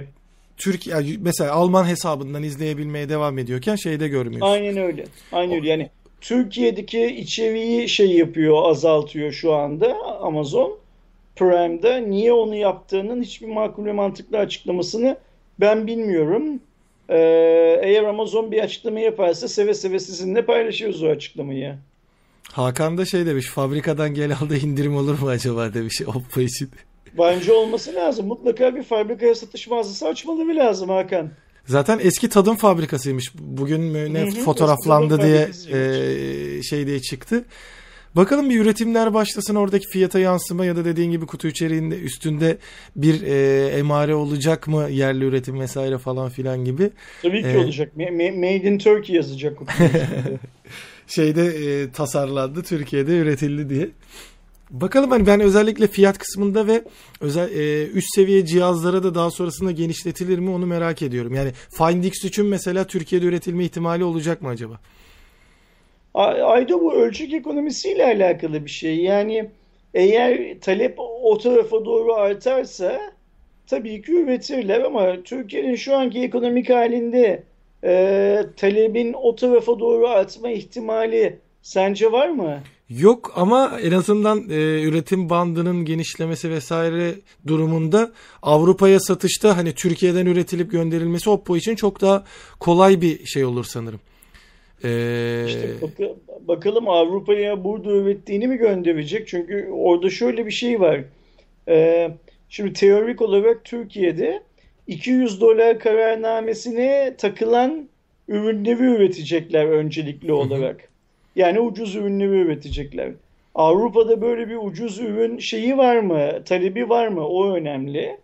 Türkiye mesela Alman hesabından izleyebilmeye devam ediyorken şeyde görmüyorsun. Aynen öyle. Aynen öyle. Yani Türkiye'deki içeriği şey yapıyor, azaltıyor şu anda Amazon Prime'da. Niye onu yaptığının hiçbir makul ve mantıklı açıklamasını ben bilmiyorum. Eğer Amazon bir açıklama yaparsa seve seve sizinle paylaşıyoruz o açıklamayı. Hakan da şey demiş, fabrikadan gel alda indirim olur mu acaba demiş Oppo için. Bence olması lazım. Mutlaka bir fabrikaya satış mağazası açmaları lazım Hakan. Zaten eski tadım fabrikasıymış. Bugün mü ne fotoğraflandı diye şey diye çıktı. Bakalım bir üretimler başlasın, oradaki fiyata yansıma ya da dediğin gibi kutu içeriğinde üstünde bir emare olacak mı, yerli üretim vesaire falan filan gibi. Tabii ki olacak. Made in Turkey yazacak kutu içinde. Şeyde tasarlandı, Türkiye'de üretildi diye. Bakalım, hani ben özellikle fiyat kısmında ve özel üst seviye cihazlara da daha sonrasında genişletilir mi onu merak ediyorum. Yani Find X3'ün mesela Türkiye'de üretilme ihtimali olacak mı acaba? Ayda bu ölçek ekonomisiyle alakalı bir şey. Yani eğer talep o tarafa doğru artarsa tabii ki üretirler, ama Türkiye'nin şu anki ekonomik halinde talebin o tarafa doğru artma ihtimali sence var mı? Yok ama en azından üretim bandının genişlemesi vesaire durumunda Avrupa'ya satışta hani Türkiye'den üretilip gönderilmesi Oppo için çok daha kolay bir şey olur sanırım. İşte bakalım Avrupa'ya burada ürettiğini mi gönderecek? Çünkü orada şöyle bir şey var. Şimdi teorik olarak Türkiye'de $200 kararnamesine takılan ürünleri üretecekler öncelikli olarak. Hı hı. Yani ucuz ürünleri üretecekler. Avrupa'da böyle bir ucuz ürün şeyi var mı? Talebi var mı? O önemli.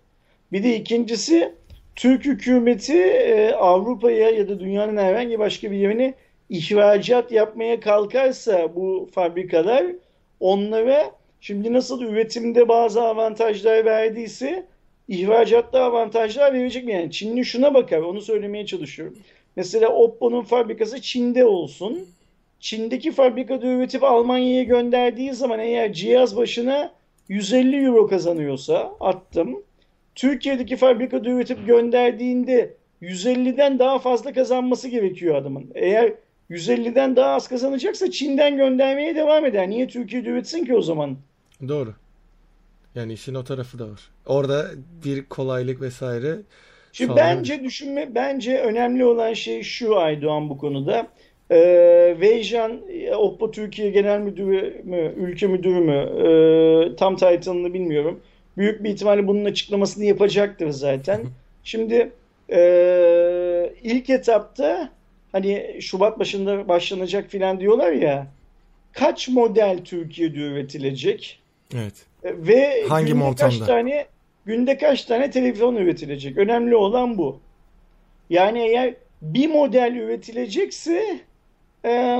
Bir de ikincisi Türk hükümeti Avrupa'ya ya da dünyanın herhangi başka bir yerine ihracat yapmaya kalkarsa bu fabrikalar onlara şimdi nasıl üretimde bazı avantajlar verdiyse ihracatta avantajlar verecek mi? Yani Çinli şuna bakar. Onu söylemeye çalışıyorum. Mesela Oppo'nun fabrikası Çin'de olsun. Çin'deki fabrikada üretip Almanya'ya gönderdiği zaman eğer cihaz başına €150 kazanıyorsa attım. Türkiye'deki fabrikada üretip gönderdiğinde 150'den daha fazla kazanması gerekiyor adamın. Eğer 150'den daha az kazanacaksa Çin'den göndermeye devam eder. Niye Türkiye'de üretsin ki o zaman? Doğru. Yani işin o tarafı da var. Orada bir kolaylık vesaire. Şimdi bence önemli olan şey şu Aydoğan bu konuda. Veyjan, Oppo Türkiye Genel Müdürü mü, Ülke Müdürü mü, tam title'ını bilmiyorum. Büyük bir ihtimalle bunun açıklamasını yapacaktır zaten. Şimdi ilk etapta hani Şubat başında başlanacak filan diyorlar ya, kaç model Türkiye'de üretilecek? Evet. Ve hangi montamda? Günde kaç tane televizyon üretilecek? Önemli olan bu. Yani eğer bir model üretilecekse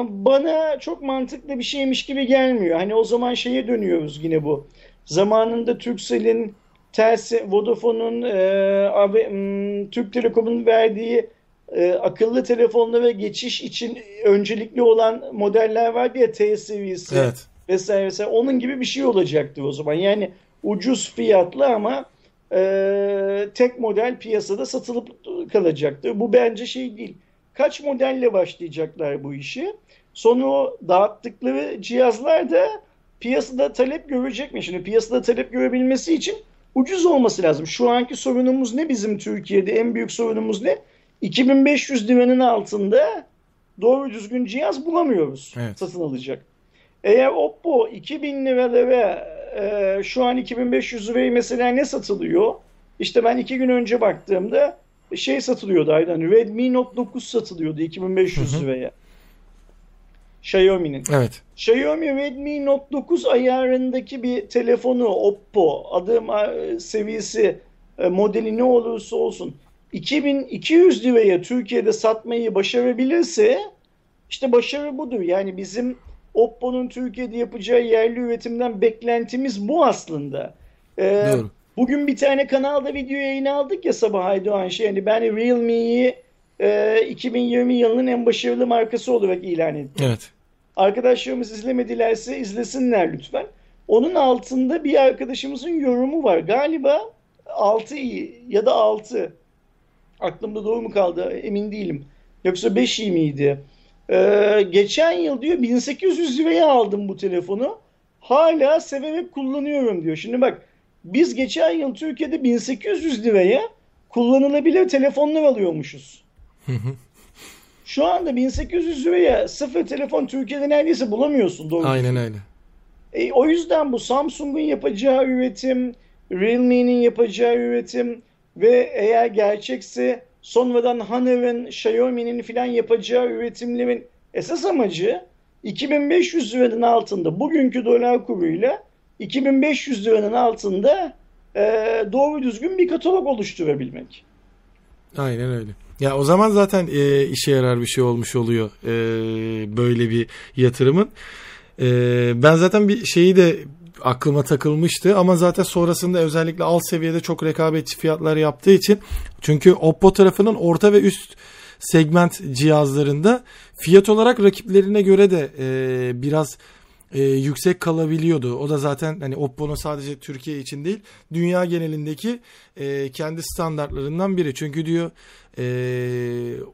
bana çok mantıklı bir şeymiş gibi gelmiyor. Hani o zaman şeye dönüyoruz yine bu. Zamanında Turkcell'in, Vodafone'un, Türk Telekom'un verdiği akıllı telefonlara geçiş için öncelikli olan modeller vardı ya, T seviyesi evet. vesaire. Onun gibi bir şey olacaktı o zaman. Yani ucuz fiyatlı ama tek model piyasada satılıp kalacaktı. Bu bence şey değil. Kaç modelle başlayacaklar bu işi? Sonra o dağıttıkları cihazlar da piyasada talep görecek mi? Şimdi piyasada talep görebilmesi için ucuz olması lazım. Şu anki sorunumuz ne bizim Türkiye'de? En büyük sorunumuz ne? 2500 liranın altında doğru düzgün cihaz bulamıyoruz. Evet. Satın alacak. Eğer Oppo 2000 liralara şu an 2500 liraya mesela ne satılıyor? İşte ben 2 gün önce baktığımda şey satılıyordu aydan. Redmi Note 9 satılıyordu 2500 liraya. Xiaomi'nin. Evet. Xiaomi Redmi Note 9 ayarındaki bir telefonu Oppo adım seviyesi modeli ne olursa olsun 2200 liraya Türkiye'de satmayı başarabilirse işte başarı budur. Yani bizim Oppo'nun Türkiye'de yapacağı yerli üretimden beklentimiz bu aslında. Bugün bir tane kanalda video yayını aldık ya sabah Aydoğan şey. Yani ben Realme'yi 2020 yılının en başarılı markası olarak ilan ettim. Evet. Arkadaşlarımız izlemedilerse izlesinler lütfen. Onun altında bir arkadaşımızın yorumu var. Galiba 6i ya da 6. Aklımda doğru mu kaldı emin değilim. Yoksa 5i miydi? Geçen yıl diyor 1800 liraya aldım bu telefonu. Hala severek kullanıyorum diyor. Şimdi bak biz geçen yıl Türkiye'de 1800 liraya kullanılabilir telefonlar alıyormuşuz. Şu anda 1800 liraya sıfır telefon Türkiye'de neredeyse bulamıyorsun. Doğru. Aynen öyle. O yüzden bu Samsung'un yapacağı üretim, Realme'nin yapacağı üretim ve eğer gerçekse sonradan Honor'ın, Xiaomi'nin filan yapacağı üretimlerin esas amacı 2500 liranın altında bugünkü dolar kuruyla 2500 liranın altında doğru düzgün bir katalog oluşturabilmek. Aynen öyle. Ya o zaman zaten işe yarar bir şey olmuş oluyor böyle bir yatırımın. Ben zaten bir şeyi de aklıma takılmıştı ama zaten sonrasında özellikle alt seviyede çok rekabetçi fiyatlar yaptığı için, çünkü Oppo tarafının orta ve üst segment cihazlarında fiyat olarak rakiplerine göre de biraz yüksek kalabiliyordu. O da zaten hani Oppo'nun sadece Türkiye için değil, dünya genelindeki kendi standartlarından biri. Çünkü diyor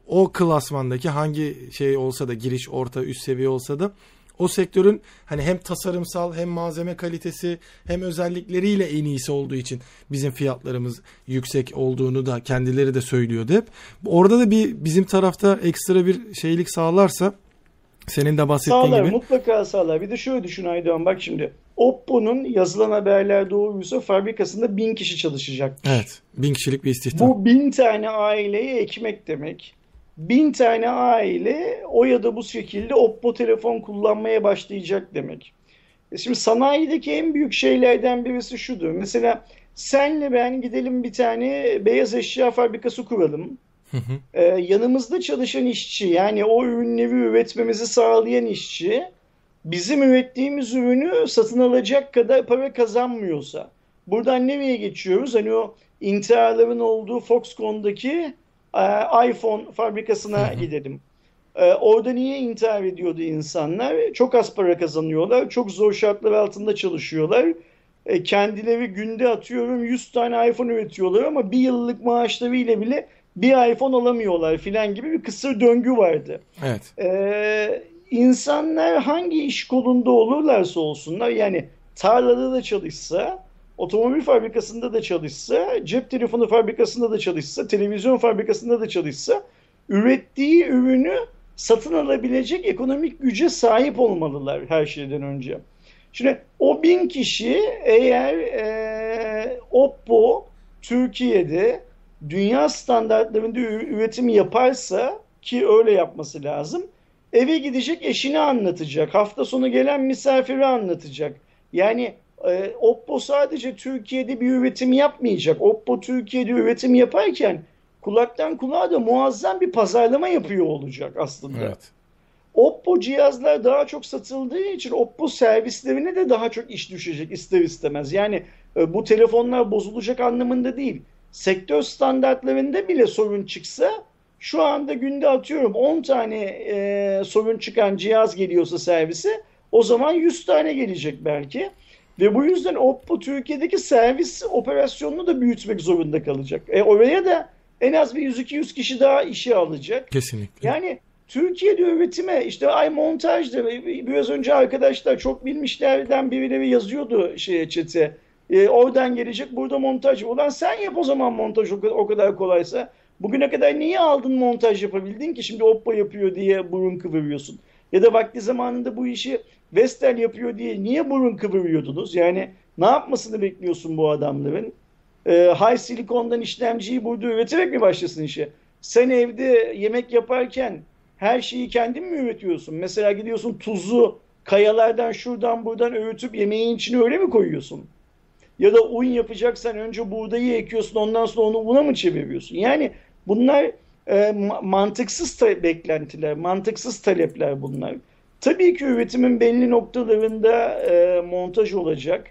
o klasmandaki hangi şey olsa da, giriş, orta, üst seviye olsa da o sektörün hani hem tasarımsal hem malzeme kalitesi hem özellikleriyle en iyisi olduğu için bizim fiyatlarımız yüksek olduğunu da kendileri de söylüyordu hep. Orada da bir bizim tarafta ekstra bir şeylik sağlarsa, senin de bahsettiğin sağlar, gibi. Mutlaka sağlar. Bir de şöyle düşün Aydoğan, bak şimdi Oppo'nun yazılan haberler doğruysa fabrikasında 1000 kişi çalışacakmış. Evet, 1000 kişilik bir istihdam. Bu 1000 tane aileye ekmek demek. 1000 tane aile o ya da bu şekilde Oppo telefon kullanmaya başlayacak demek. Şimdi sanayideki en büyük şeylerden birisi şudur. Mesela senle ben gidelim bir tane beyaz eşya fabrikası kuralım. Hı hı. Yanımızda çalışan işçi, yani o ürünleri üretmemizi sağlayan işçi, bizim ürettiğimiz ürünü satın alacak kadar para kazanmıyorsa, buradan nereye geçiyoruz? Hani o intiharların olduğu Foxconn'daki iPhone fabrikasına gidelim. Orada niye intihar ediyordu insanlar? Çok az para kazanıyorlar, çok zor şartlar altında çalışıyorlar. Kendileri günde atıyorum 100 tane iPhone üretiyorlar ama bir yıllık maaşlarıyla bile bir iPhone alamıyorlar filan gibi bir kısır döngü vardı. Evet. İnsanlar hangi iş kolunda olurlarsa olsunlar, yani tarlada da çalışsa, otomobil fabrikasında da çalışsa, cep telefonu fabrikasında da çalışsa, televizyon fabrikasında da çalışsa, ürettiği ürünü satın alabilecek ekonomik güce sahip olmalılar her şeyden önce. Şimdi o 1000 kişi eğer Oppo Türkiye'de dünya standartlarında üretimi yaparsa, ki öyle yapması lazım, eve gidecek eşini anlatacak, hafta sonu gelen misafiri anlatacak. Yani Oppo sadece Türkiye'de bir üretim yapmayacak. Oppo Türkiye'de üretim yaparken kulaktan kulağa da muazzam bir pazarlama yapıyor olacak aslında. Evet. Oppo cihazlar daha çok satıldığı için Oppo servislerine de daha çok iş düşecek ister istemez. Yani bu telefonlar bozulacak anlamında değil. Sektör standartlarında bile sorun çıksa, şu anda günde atıyorum 10 tane sorun çıkan cihaz geliyorsa servise, o zaman 100 tane gelecek belki. Ve bu yüzden Oppo Türkiye'deki servis operasyonunu da büyütmek zorunda kalacak. Oraya da en az bir 100-200 kişi daha işe alacak. Kesinlikle. Yani Türkiye'de üretime, işte ay montajda, biraz önce arkadaşlar çok bilmişlerden birileri yazıyordu chat'e. Oradan gelecek, burada montaj. Ulan sen yap o zaman montaj, o kadar kolaysa. Bugüne kadar niye aldın montaj yapabildin ki şimdi Oppo yapıyor diye burun kıvırıyorsun? Ya da vakti zamanında bu işi Vestel yapıyor diye niye burun kıvırıyordunuz? Yani ne yapmasını bekliyorsun bu adamların? High Silicon'dan işlemciyi burada üreterek mi başlasın işe? Sen evde yemek yaparken her şeyi kendin mi üretiyorsun? Mesela gidiyorsun tuzu kayalardan şuradan buradan öğütüp yemeğin içine öyle mi koyuyorsun? Ya da un yapacaksan önce buğdayı ekiyorsun, ondan sonra onu una mı çeviriyorsun? Yani bunlar mantıksız beklentiler, mantıksız talepler bunlar. Tabii ki üretimin belli noktalarında montaj olacak.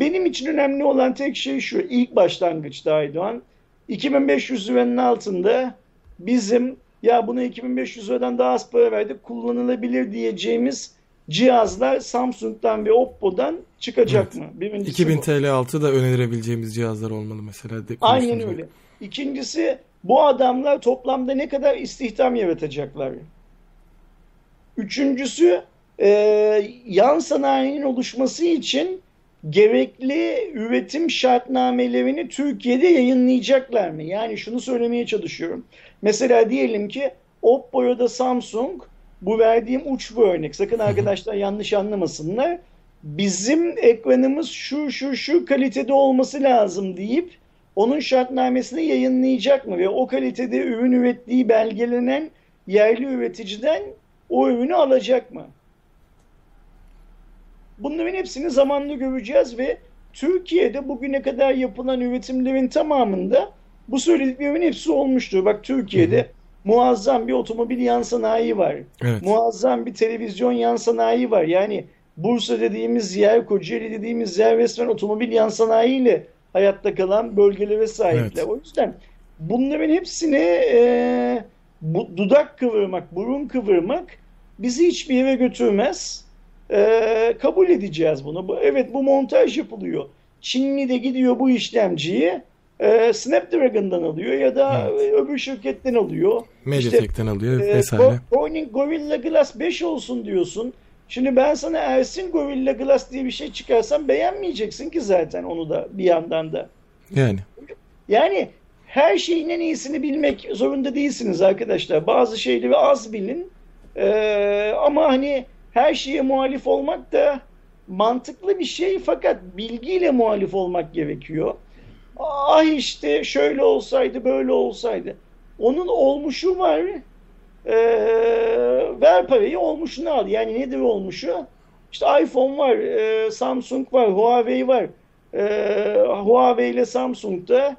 Benim için önemli olan tek şey şu, ilk başlangıçta Aydoğan, 2500 liranın altında bizim ya buna 2500 liradan daha az para verdik kullanılabilir diyeceğimiz cihazlar Samsung'dan ve Oppo'dan çıkacak evet. mı? Birincisi 2000 TL altı da önerilebileceğimiz cihazlar olmalı mesela. Aynen öyle. İkincisi, bu adamlar toplamda ne kadar istihdam yaratacaklar? Üçüncüsü, yan sanayinin oluşması için gerekli üretim şartnamelerini Türkiye'de yayınlayacaklar mı? Yani şunu söylemeye çalışıyorum. Mesela diyelim ki Oppo'ya da Samsung, bu verdiğim uç bir örnek. Sakın arkadaşlar yanlış anlamasınlar. Bizim ekranımız şu kalitede olması lazım deyip onun şartnamesini yayınlayacak mı? Ve o kalitede ürün ürettiği belgelenen yerli üreticiden o ürünü alacak mı? Bunların hepsini zamanla göreceğiz ve Türkiye'de bugüne kadar yapılan üretimlerin tamamında bu söylediklerimin hepsi olmuştur. Bak Türkiye'de muazzam bir otomobil yan sanayi var. Evet. Muazzam bir televizyon yan sanayi var. Yani Bursa dediğimiz yer, Kocaeli dediğimiz yer resmen otomobil yan sanayiyle hayatta kalan bölgelere sahipler. Evet. O yüzden bunların hepsine dudak kıvırmak, burun kıvırmak bizi hiçbir yere götürmez. kabul edeceğiz bunu. Evet, bu montaj yapılıyor. Çinli de gidiyor bu işlemciyi Snapdragon'dan alıyor ya da öbür şirketten alıyor. MediaTek'ten alıyor vesaire. Corning Gorilla Glass 5 olsun diyorsun. Şimdi ben sana Ersin Gorilla Glass diye bir şey çıkarsam beğenmeyeceksin ki zaten onu da bir yandan da. Yani her şeyin en iyisini bilmek zorunda değilsiniz arkadaşlar. Bazı şeyleri az bilin ama hani her şeye muhalif olmak da mantıklı bir şey, fakat bilgiyle muhalif olmak gerekiyor. Ah işte şöyle olsaydı böyle olsaydı. Onun olmuşu var. Ver parayı, olmuşunu al. Yani nedir olmuşu? İşte iPhone var, Samsung var, Huawei var. Huawei ile Samsung'da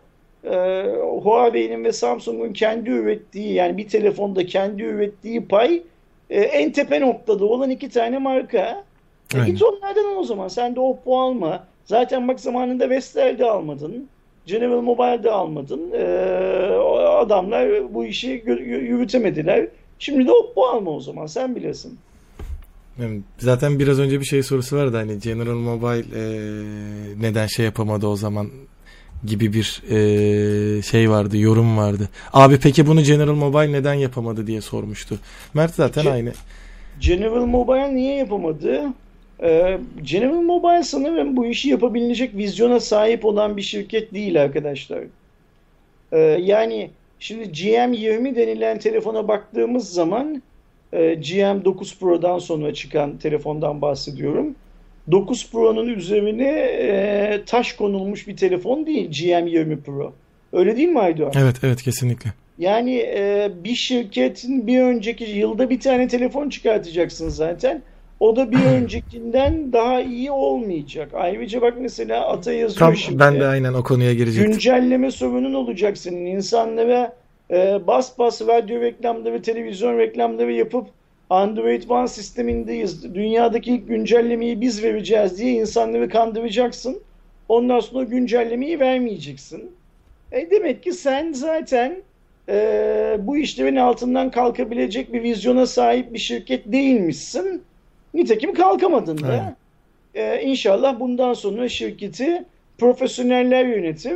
Huawei'nin ve Samsung'un kendi ürettiği, yani bir telefonda kendi ürettiği pay en tepe noktada olan iki tane marka. Git onlardan al o zaman. Sen de Oppo alma. Zaten bak zamanında Vestel'de almadın. General Mobile'de almadın. Adamlar bu işi yürütemediler. Şimdi de Oppo alma o zaman. Sen bilesin. Zaten biraz önce bir şey sorusu vardı. Hani General Mobile neden şey yapamadı o zaman gibi bir şey vardı. Yorum vardı. Abi peki bunu General Mobile neden yapamadı diye sormuştu. Mert zaten aynı. General Mobile niye yapamadı? General Mobile sanırım bu işi yapabilecek vizyona sahip olan bir şirket değil arkadaşlar. Yani şimdi GM20 denilen telefona baktığımız zaman GM 9 Pro'dan sonra çıkan telefondan bahsediyorum. 9 Pro'nun üzerine taş konulmuş bir telefon değil GM20 Pro. Öyle değil mi Aydoğan? Evet, evet kesinlikle. Yani bir şirketin bir önceki yılda bir tane telefon çıkartacaksın zaten. O da bir öncekinden daha iyi olmayacak. Ayrıca bak mesela Ata yazıyor tam, şimdi. Ben de aynen o konuya girecektim. Güncelleme sorunun olacak senin. İnsanlara bas bas radyo reklamları, televizyon reklamları yapıp Android One sistemindeyiz, dünyadaki ilk güncellemeyi biz vereceğiz diye insanları kandıracaksın. Ondan sonra güncellemeyi vermeyeceksin. Demek ki sen zaten bu işlerin altından kalkabilecek bir vizyona sahip bir şirket değilmişsin. Nitekim kalkamadın da. İnşallah bundan sonra şirketi profesyoneller yönetir.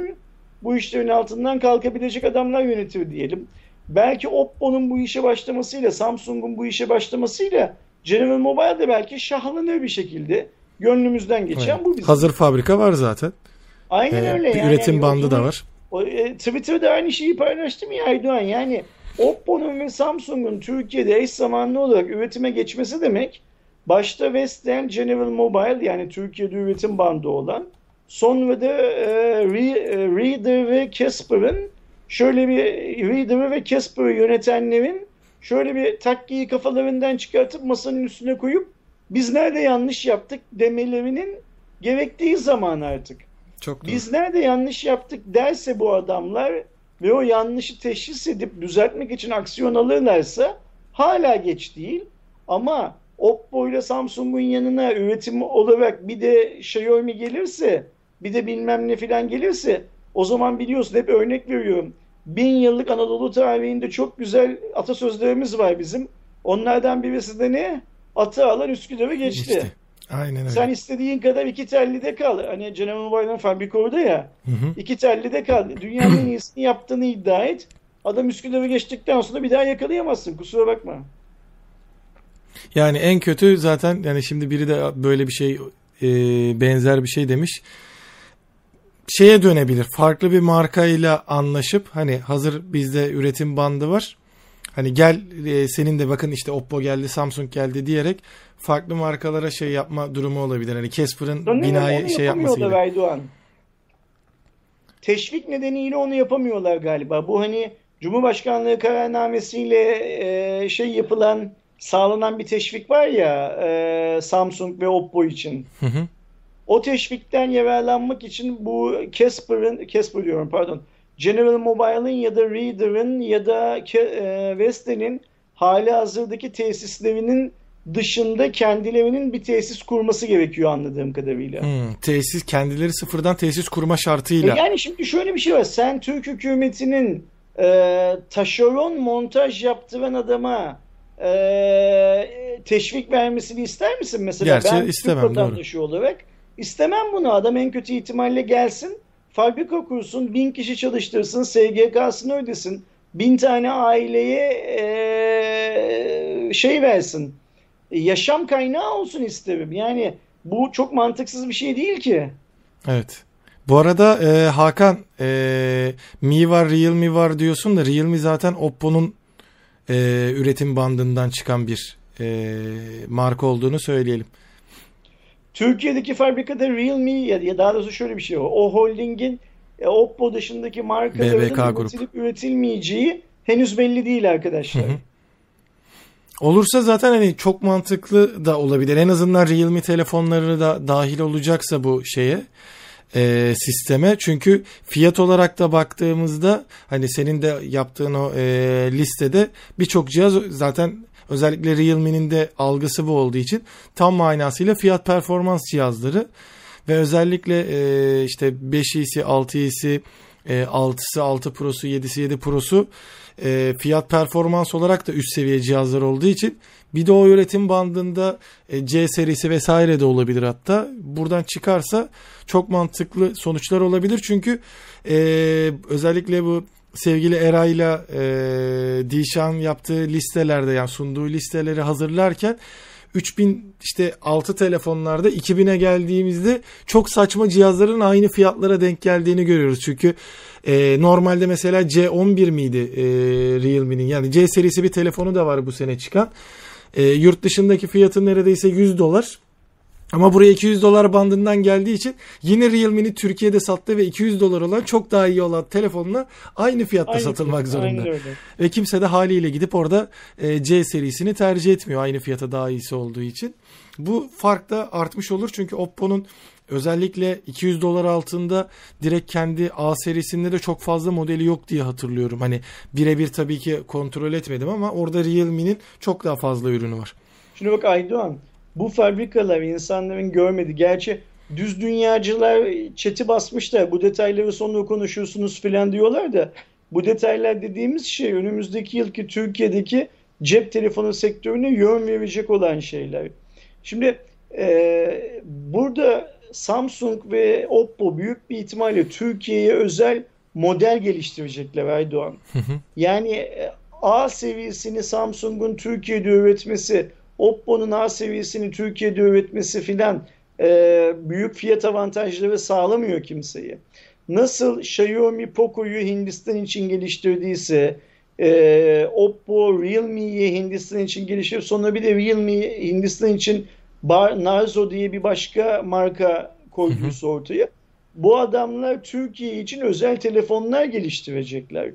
Bu işlerin altından kalkabilecek adamlar yönetir diyelim. Belki Oppo'nun bu işe başlamasıyla, Samsung'un bu işe başlamasıyla General Mobile de belki şahlanır bir şekilde. Gönlümüzden geçen bu bizim. Hazır fabrika var zaten. Aynen öyle. Bir yani, üretim yani bandı da var. Twitter'da aynı şeyi paylaştım ya Aydoğan. Yani Oppo'nun ve Samsung'un Türkiye'de eş zamanlı olarak üretime geçmesi demek, başta Western General Mobile yani Türkiye'de üretim bandı olan, sonra da Reader ve Casper'ın şöyle bir Reader'ı ve Casper'ı yönetenlerin şöyle bir takkiyi kafalarından çıkartıp masanın üstüne koyup biz nerede yanlış yaptık demelerinin gerektiği zaman artık. Biz nerede yanlış yaptık derse bu adamlar ve o yanlışı teşhis edip düzeltmek için aksiyon alırlarsa hala geç değil. Ama Oppo ile Samsung'un yanına üretim olarak bir de Xiaomi gelirse, bir de bilmem ne filan gelirse, o zaman biliyorsun, hep örnek veriyorum, 1000 yıllık Anadolu tarihinde çok güzel atasözlerimiz var bizim. Onlardan birisi de ne? Atı alan Üsküdar'ı geçti. Aynen öyle. Sen istediğin kadar iki tellide kal. Hani General Mobile'ın fabrika orada ya. İki tellide kal. Dünyanın en iyisini yaptığını iddia et. Adam Üsküdar'ı geçtikten sonra bir daha yakalayamazsın. Kusura bakma. Yani en kötü zaten, yani şimdi biri de böyle bir şey benzer bir şey demiş. Şeye dönebilir. Farklı bir markayla anlaşıp, hani hazır bizde üretim bandı var. Hani gel senin de bakın işte Oppo geldi, Samsung geldi diyerek farklı markalara şey yapma durumu olabilir. Hani Casper'ın binayı şey yapması gibi. Erdoğan. Teşvik nedeniyle onu yapamıyorlar galiba. Bu hani Cumhurbaşkanlığı kararnamesiyle şey yapılan, sağlanan bir teşvik var ya Samsung ve Oppo için. O teşvikten yararlanmak için bu General Mobile'ın ya da Reader'ın ya da Vestel'in hali hazırdaki tesislerinin dışında kendilerinin bir tesis kurması gerekiyor anladığım kadarıyla. Tesis, kendileri sıfırdan tesis kurma şartıyla. Yani şimdi şöyle bir şey var. Sen Türk hükümetinin taşeron montaj yaptıran adama teşvik vermesini ister misin? Mesela gerçi ben istemem, Türk vatandaşı olarak istemem bunu. Adam en kötü ihtimalle gelsin, fabrika kursun, 1000 kişi çalıştırsın, SGK'sını ödesin, 1000 tane aileye şey versin, yaşam kaynağı olsun isterim. Yani bu çok mantıksız bir şey değil ki. Evet. Bu arada Hakan, Mi var, Realme var diyorsun da Realme zaten Oppo'nun üretim bandından çıkan bir marka olduğunu söyleyelim. Türkiye'deki fabrikada Realme ya daha doğrusu şöyle bir şey var. O holdingin Oppo dışındaki markaların üretilip üretilmeyeceği henüz belli değil arkadaşlar. Hı hı. Olursa zaten hani çok mantıklı da olabilir. En azından Realme telefonları da dahil olacaksa bu şeye, sisteme. Çünkü fiyat olarak da baktığımızda hani senin de yaptığın o listede birçok cihaz zaten, özellikle Realme'nin de algısı bu olduğu için tam manasıyla fiyat performans cihazları ve özellikle işte 5i'si, 6i'si, 6'sı, 6 Pro'su, 7'si, 7 Pro'su fiyat performans olarak da üst seviye cihazlar olduğu için, bir de o üretim bandında C serisi vesaire de olabilir hatta. Buradan çıkarsa çok mantıklı sonuçlar olabilir. Çünkü özellikle bu sevgili Eray'la Dişan yaptığı listelerde, yani sunduğu listeleri hazırlarken 3000 işte 6 telefonlarda 2000'e geldiğimizde çok saçma cihazların aynı fiyatlara denk geldiğini görüyoruz. Çünkü normalde mesela C11 miydi Realme'nin, yani C serisi bir telefonu da var bu sene çıkan. Yurt dışındaki fiyatı neredeyse $100 ama buraya $200 bandından geldiği için yine Realme'nin Türkiye'de sattığı ve $200 olan çok daha iyi olan telefonla aynı fiyatta satılmak zorunda. Ve kimse de haliyle gidip orada C serisini tercih etmiyor aynı fiyata daha iyisi olduğu için. Bu fark da artmış olur çünkü Oppo'nun özellikle $200 altında direkt kendi A serisinde de çok fazla modeli yok diye hatırlıyorum. Hani birebir tabii ki kontrol etmedim ama orada Realme'nin çok daha fazla ürünü var. Şimdi bak Aydoğan, bu fabrikalar insanların görmedi. Gerçi düz dünyacılar çeti basmışlar. Bu detayları sonra konuşursunuz filan diyorlar da, bu detaylar dediğimiz şey önümüzdeki yılki Türkiye'deki cep telefonu sektörüne yön verecek olan şeyler. Şimdi burada Samsung ve Oppo büyük bir ihtimalle Türkiye'ye özel model geliştirecekler Erdoğan. Yani A seviyesini Samsung'un Türkiye'de üretmesi, Oppo'nun A seviyesini Türkiye'de üretmesi filan büyük fiyat avantajları sağlamıyor kimseye. Nasıl Xiaomi Poco'yu Hindistan için geliştirdiyse, Oppo Realme'yi Hindistan için geliştirip sonra bir de Realme Hindistan için Narzo diye bir başka marka koyduysa ortaya, bu adamlar Türkiye için özel telefonlar geliştirecekler.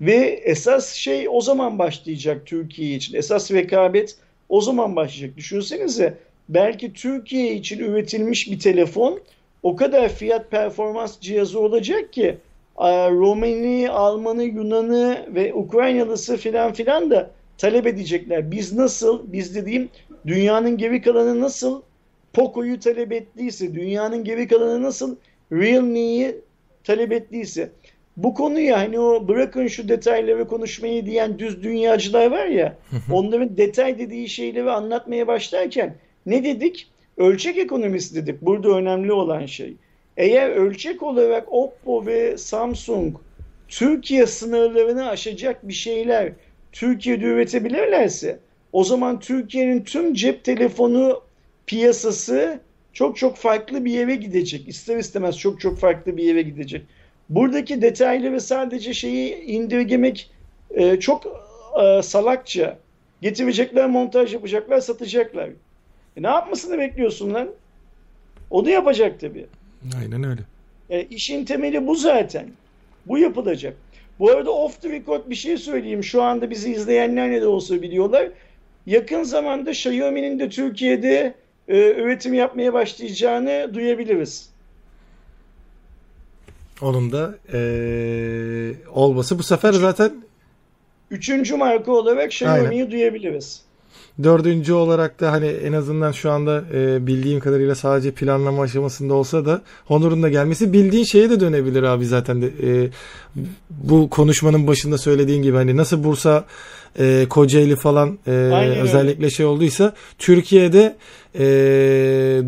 Ve esas şey o zaman başlayacak Türkiye için. Esas rekabet o zaman başlayacak. Düşünsenize, belki Türkiye için üretilmiş bir telefon o kadar fiyat performans cihazı olacak ki Romeni, Almanı, Yunanı ve Ukraynalısı filan filan da talep edecekler. Biz nasıl, biz dediğim dünyanın geri kalanı nasıl Poco'yu talep ettiyse, dünyanın geri kalanı nasıl Realme'yi talep ettiyse, bu konuya hani o bırakın şu detayları konuşmayı diyen düz dünyacılar var ya, onların detay dediği şeyleri anlatmaya başlarken ne dedik? Ölçek ekonomisi dedik. Burada önemli olan şey. Eğer ölçek olarak Oppo ve Samsung Türkiye sınırlarını aşacak bir şeyler Türkiye'de üretebilirlerse, o zaman Türkiye'nin tüm cep telefonu piyasası çok çok farklı bir yere gidecek. İster istemez çok çok farklı bir yere gidecek. Buradaki detaylı ve sadece şeyi indirgemek çok salakça. Getirecekler, montaj yapacaklar, satacaklar. Ne yapmasını bekliyorsun lan? O da yapacak tabii. Aynen öyle. İşin temeli bu zaten. Bu yapılacak. Bu arada off the record bir şey söyleyeyim. Şu anda bizi izleyenler ne de olsa biliyorlar. Yakın zamanda Xiaomi'nin de Türkiye'de üretim yapmaya başlayacağını duyabiliriz. Onun da olması bu sefer zaten... Üçüncü marka olarak Xiaomi'yi duyabiliriz. Dördüncü olarak da hani en azından şu anda bildiğim kadarıyla sadece planlama aşamasında olsa da Honor'un da gelmesi bildiğin şeye de dönebilir abi zaten de. Bu konuşmanın başında söylediğin gibi hani nasıl Bursa, Kocaeli falan özellikle şey olduysa Türkiye'de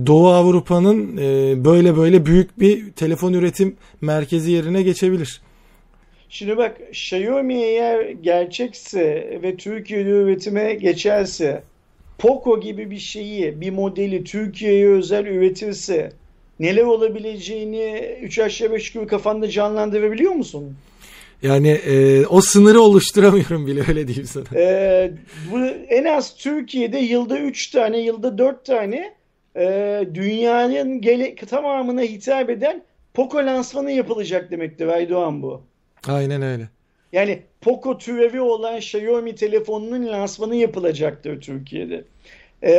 Doğu Avrupa'nın böyle büyük bir telefon üretim merkezi yerine geçebilir. Şimdi bak, Xiaomi eğer gerçekse ve Türkiye'de üretime geçerse, Poco gibi bir şeyi, bir modeli Türkiye'ye özel üretirse neler olabileceğini 3 aşağı 5 yukarı kafanda canlandırabiliyor musun? Yani o sınırı oluşturamıyorum bile, öyle diyeyim sana. Bu en az Türkiye'de yılda 3 tane, yılda 4 tane dünyanın tamamına hitap eden Poco lansmanı yapılacak demektir Erdoğan bu. Aynen öyle. Yani Poco türevi olan Xiaomi telefonunun lansmanı yapılacaktır Türkiye'de.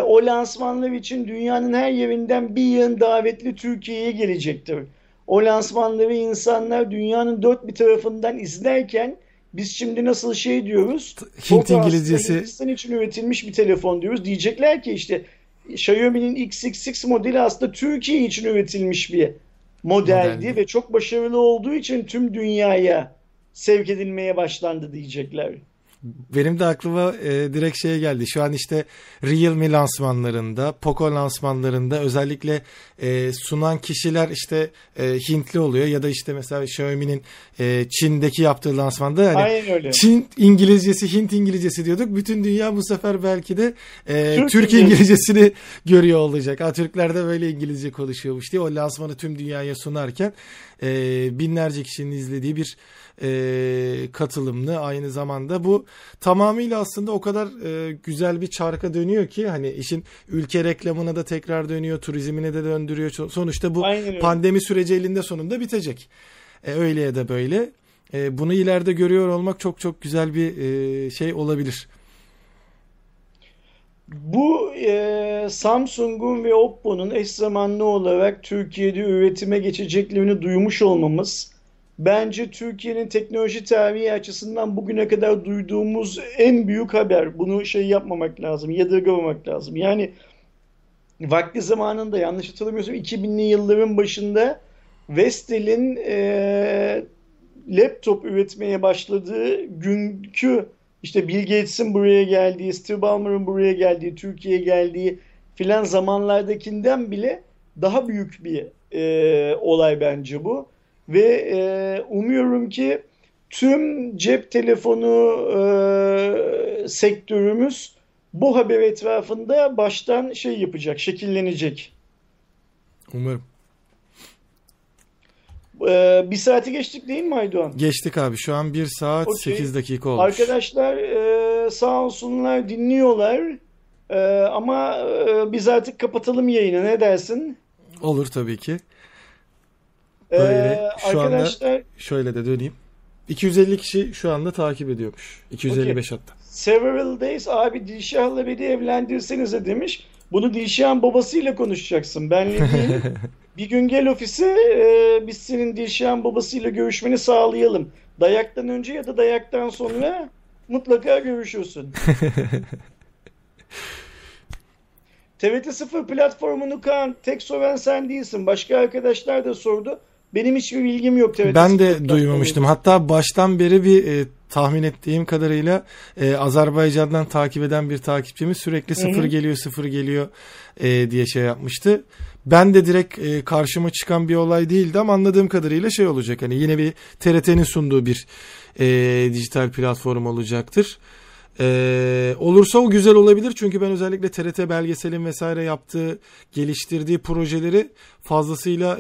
O lansmanlar için dünyanın her yerinden bir yığın davetli Türkiye'ye gelecektir. O lansmanları insanlar dünyanın dört bir tarafından izlerken biz şimdi nasıl şey diyoruz? Hint İngilizcesi. Hindistan için üretilmiş bir telefon diyoruz. Diyecekler ki işte Xiaomi'nin XXX modeli aslında Türkiye için üretilmiş bir modeldi ve çok başarılı olduğu için tüm dünyaya sevk edilmeye başlandı diyecekler. Benim de aklıma direkt şeye geldi. Şu an işte Realme lansmanlarında, Poco lansmanlarında özellikle sunan kişiler işte Hintli oluyor ya da işte mesela Xiaomi'nin Çin'deki yaptığı lansmanda yani Çin İngilizcesi, Hint İngilizcesi diyorduk. Bütün dünya bu sefer belki de Türk İngilizcesini görüyor olacak. Türkler de böyle İngilizce konuşuyormuş diye o lansmanı tüm dünyaya sunarken binlerce kişinin izlediği bir katılımlı, aynı zamanda bu tamamıyla aslında o kadar güzel bir çarka dönüyor ki hani işin ülke reklamına da tekrar dönüyor, turizmine de döndürüyor. Sonuçta bu pandemi süreci elinde sonunda bitecek. Öyle ya da böyle. Bunu ileride görüyor olmak çok çok güzel bir şey olabilir. Bu Samsung'un ve Oppo'nun eş zamanlı olarak Türkiye'de üretime geçeceklerini duymuş olmamız bence Türkiye'nin teknoloji tarihi açısından bugüne kadar duyduğumuz en büyük haber. Bunu yapmamak lazım, yadırgamamak lazım. Yani vakti zamanında, yanlış hatırlamıyorsam 2000'li yılların başında Vestel'in laptop üretmeye başladığı günkü işte Bill Gates'in buraya geldiği, Steve Ballmer'ın buraya geldiği, Türkiye'ye geldiği filan zamanlardakinden bile daha büyük bir olay bence bu. Ve umuyorum ki tüm cep telefonu sektörümüz bu haber etrafında baştan yapacak, şekillenecek. Umarım. Bir saati geçtik değil mi Aydoğan? Geçtik abi. Şu an 1 saat 8 dakika olmuş. Arkadaşlar sağ olsunlar, dinliyorlar. Ama biz artık kapatalım yayını. Ne dersin? Olur tabii ki. Böyle, şu anda şöyle de döneyim. 250 kişi şu anda takip ediyormuş. 255 hatta. Several days abi, Dilşah'la beni evlendirsenize demiş. Bunu Dilşah'ın babasıyla konuşacaksın. Benle değil. Bir gün gel ofise, biz senin Dilşah'ın babasıyla görüşmeni sağlayalım. Dayaktan önce ya da dayaktan sonra mutlaka görüşürsün. TVT0 platformunu Kaan, tek soran sen değilsin. Başka arkadaşlar da sordu. Benim hiçbir bilgim yok. Evet, ben de duymamıştım. Hatta baştan beri bir tahmin ettiğim kadarıyla Azerbaycan'dan takip eden bir takipçimiz sürekli sıfır geliyor diye yapmıştı. Ben de direkt karşıma çıkan bir olay değildi ama anladığım kadarıyla olacak. Hani yine bir TRT'nin sunduğu bir dijital platform olacaktır. Olursa o güzel olabilir çünkü ben özellikle TRT belgeselin vesaire yaptığı, geliştirdiği projeleri fazlasıyla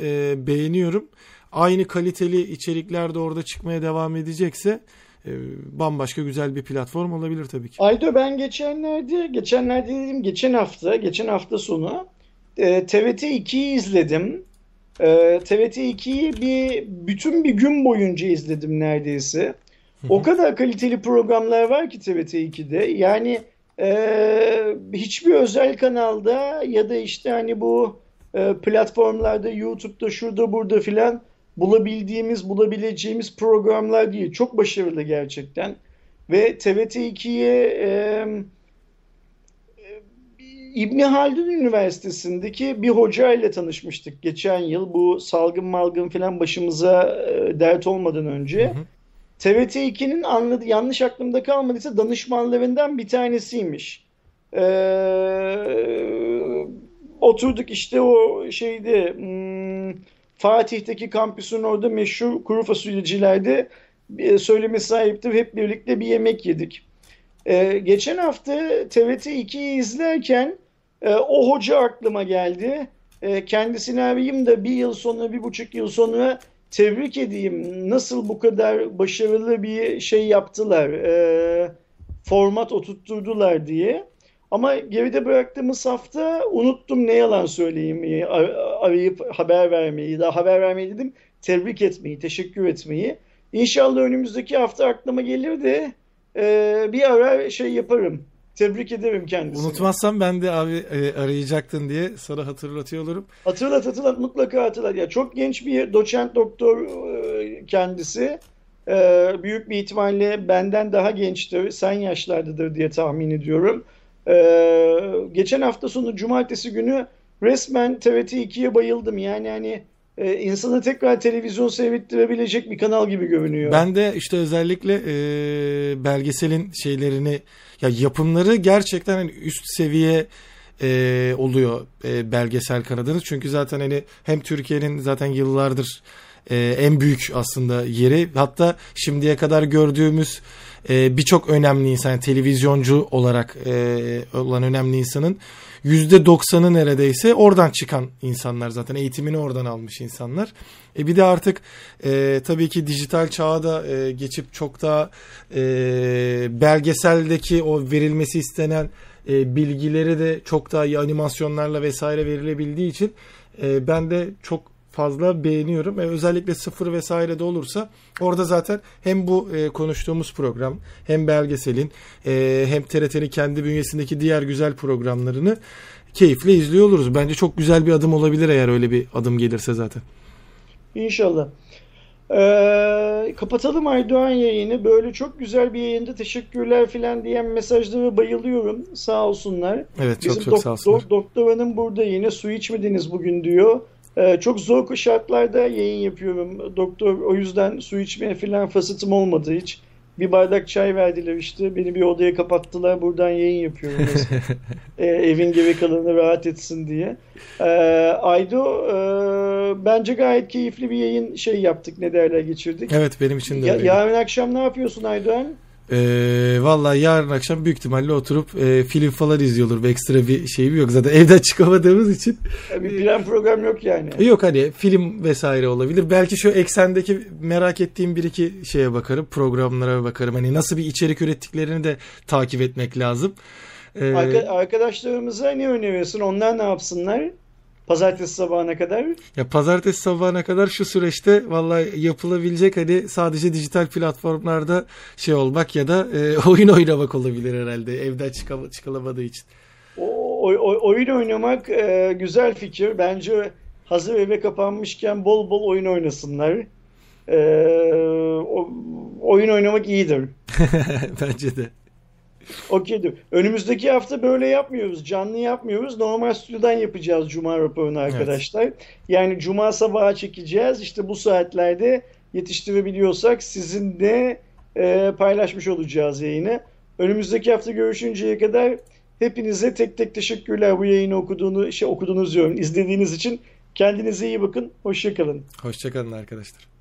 beğeniyorum. Aynı kaliteli içerikler de orada çıkmaya devam edecekse bambaşka güzel bir platform olabilir tabii ki. Aydo, ben geçen hafta sonu TRT 2'yi izledim. TRT 2'yi bütün bir gün boyunca izledim neredeyse. O kadar kaliteli programlar var ki TRT 2'de. Yani hiçbir özel kanalda ya da bu platformlarda, YouTube'da, şurada, burada filan bulabileceğimiz programlar değil. Çok başarılı gerçekten. Ve TRT 2'ye İbni Haldun Üniversitesi'ndeki bir hoca ile tanışmıştık geçen yıl. Bu salgın malgın falan başımıza dert olmadan önce. Hı hı. TRT2'nin anladı, yanlış aklımda kalmadıysa danışmanlarından bir tanesiymiş. Oturduk işte o şeyde Fatih'teki kampüsün orada meşhur kuru fasulyecilerde söyleme sahiptir. Hep birlikte bir yemek yedik. Geçen hafta TRT2'yi izlerken o hoca aklıma geldi. Kendisini arayayım da bir yıl sonra, 1,5 yıl sonra tebrik edeyim. Nasıl bu kadar başarılı bir şey yaptılar, format oturtturdular diye. Ama geride bıraktığımız hafta unuttum ne yalan söyleyeyim arayıp haber vermeyi. Daha haber vermeyi dedim, tebrik etmeyi, teşekkür etmeyi. İnşallah önümüzdeki hafta aklıma gelir de bir ara şey yaparım. Tebrik ederim kendisini. Unutmazsam ben de abi arayacaktın diye sana hatırlatıyor olurum. Hatırlat mutlaka hatırlat. Ya çok genç bir doçent doktor kendisi. Büyük bir ihtimalle benden daha gençtir. Sen yaşlardadır diye tahmin ediyorum. Geçen hafta sonu cumartesi günü resmen TRT2'ye bayıldım. Yani hani insanı tekrar televizyon seyrettirebilecek bir kanal gibi görünüyor. Ben de işte özellikle belgeselin şeylerini, ya yapımları gerçekten hani üst seviye oluyor belgesel kanadınız. Çünkü zaten hani hem Türkiye'nin zaten yıllardır en büyük aslında yeri, hatta şimdiye kadar gördüğümüz birçok önemli insan, televizyoncu olarak olan önemli insanın %90'ı neredeyse oradan çıkan insanlar, zaten eğitimini oradan almış insanlar. Bir de artık tabii ki dijital çağa da geçip çok daha belgeseldeki o verilmesi istenen bilgileri de çok daha iyi animasyonlarla vesaire verilebildiği için ben de çok fazla beğeniyorum. Özellikle sıfır vesaire de olursa orada zaten hem bu konuştuğumuz program, hem belgeselin, hem TRT'nin kendi bünyesindeki diğer güzel programlarını keyifle izliyor oluruz. Bence çok güzel bir adım olabilir eğer öyle bir adım gelirse zaten. İnşallah. Kapatalım Aydoğan yayını. Böyle çok güzel bir yayında teşekkürler filan diyen mesajlara bayılıyorum. Sağ olsunlar. Evet, çok çok sağ olsunlar. Doktoranım burada yine su içmediniz bugün diyor. Çok zor şartlarda yayın yapıyorum doktor, o yüzden su içmeye falan fırsatım olmadı hiç. Bir bardak çay verdiler işte, beni bir odaya kapattılar, buradan yayın yapıyorum. Evin geri kalanı rahat etsin diye. Aydo, bence gayet keyifli bir yayın şey yaptık, ne derler, geçirdik. Evet, benim için de öyle. Yarın akşam ne yapıyorsun Aydoğan? Vallahi yarın akşam büyük ihtimalle oturup film falan izliyordur. Ekstra bir şeyim yok. Zaten evden çıkamadığımız için. Bir plan program yok yani. Yok, hani film vesaire olabilir. Belki şu Eksen'deki merak ettiğim bir iki şeye bakarım. Programlara bakarım. Hani nasıl bir içerik ürettiklerini de takip etmek lazım. Arkadaşlarımıza ne öneriyorsun? Onlar ne yapsınlar? Pazartesi sabahına kadar? Ya pazartesi sabahına kadar şu süreçte vallahi yapılabilecek, hani sadece dijital platformlarda şey olmak ya da oyun oynamak olabilir herhalde, evden çıkılamadığı için. Oyun oynamak güzel fikir. Bence hazır eve kapanmışken bol bol oyun oynasınlar. Oyun oynamak iyidir. Bence de. Okeydir. Önümüzdeki hafta böyle yapmıyoruz. Canlı yapmıyoruz. Normal stüdyodan yapacağız Cuma raporunu arkadaşlar. Evet. Yani Cuma sabaha çekeceğiz. İşte bu saatlerde yetiştirebiliyorsak sizinle paylaşmış olacağız yayını. Önümüzdeki hafta görüşünceye kadar hepinize tek tek teşekkürler bu yayını okuduğunuz diyorum, izlediğiniz için. Kendinize iyi bakın. Hoşça kalın. Hoşça kalın arkadaşlar.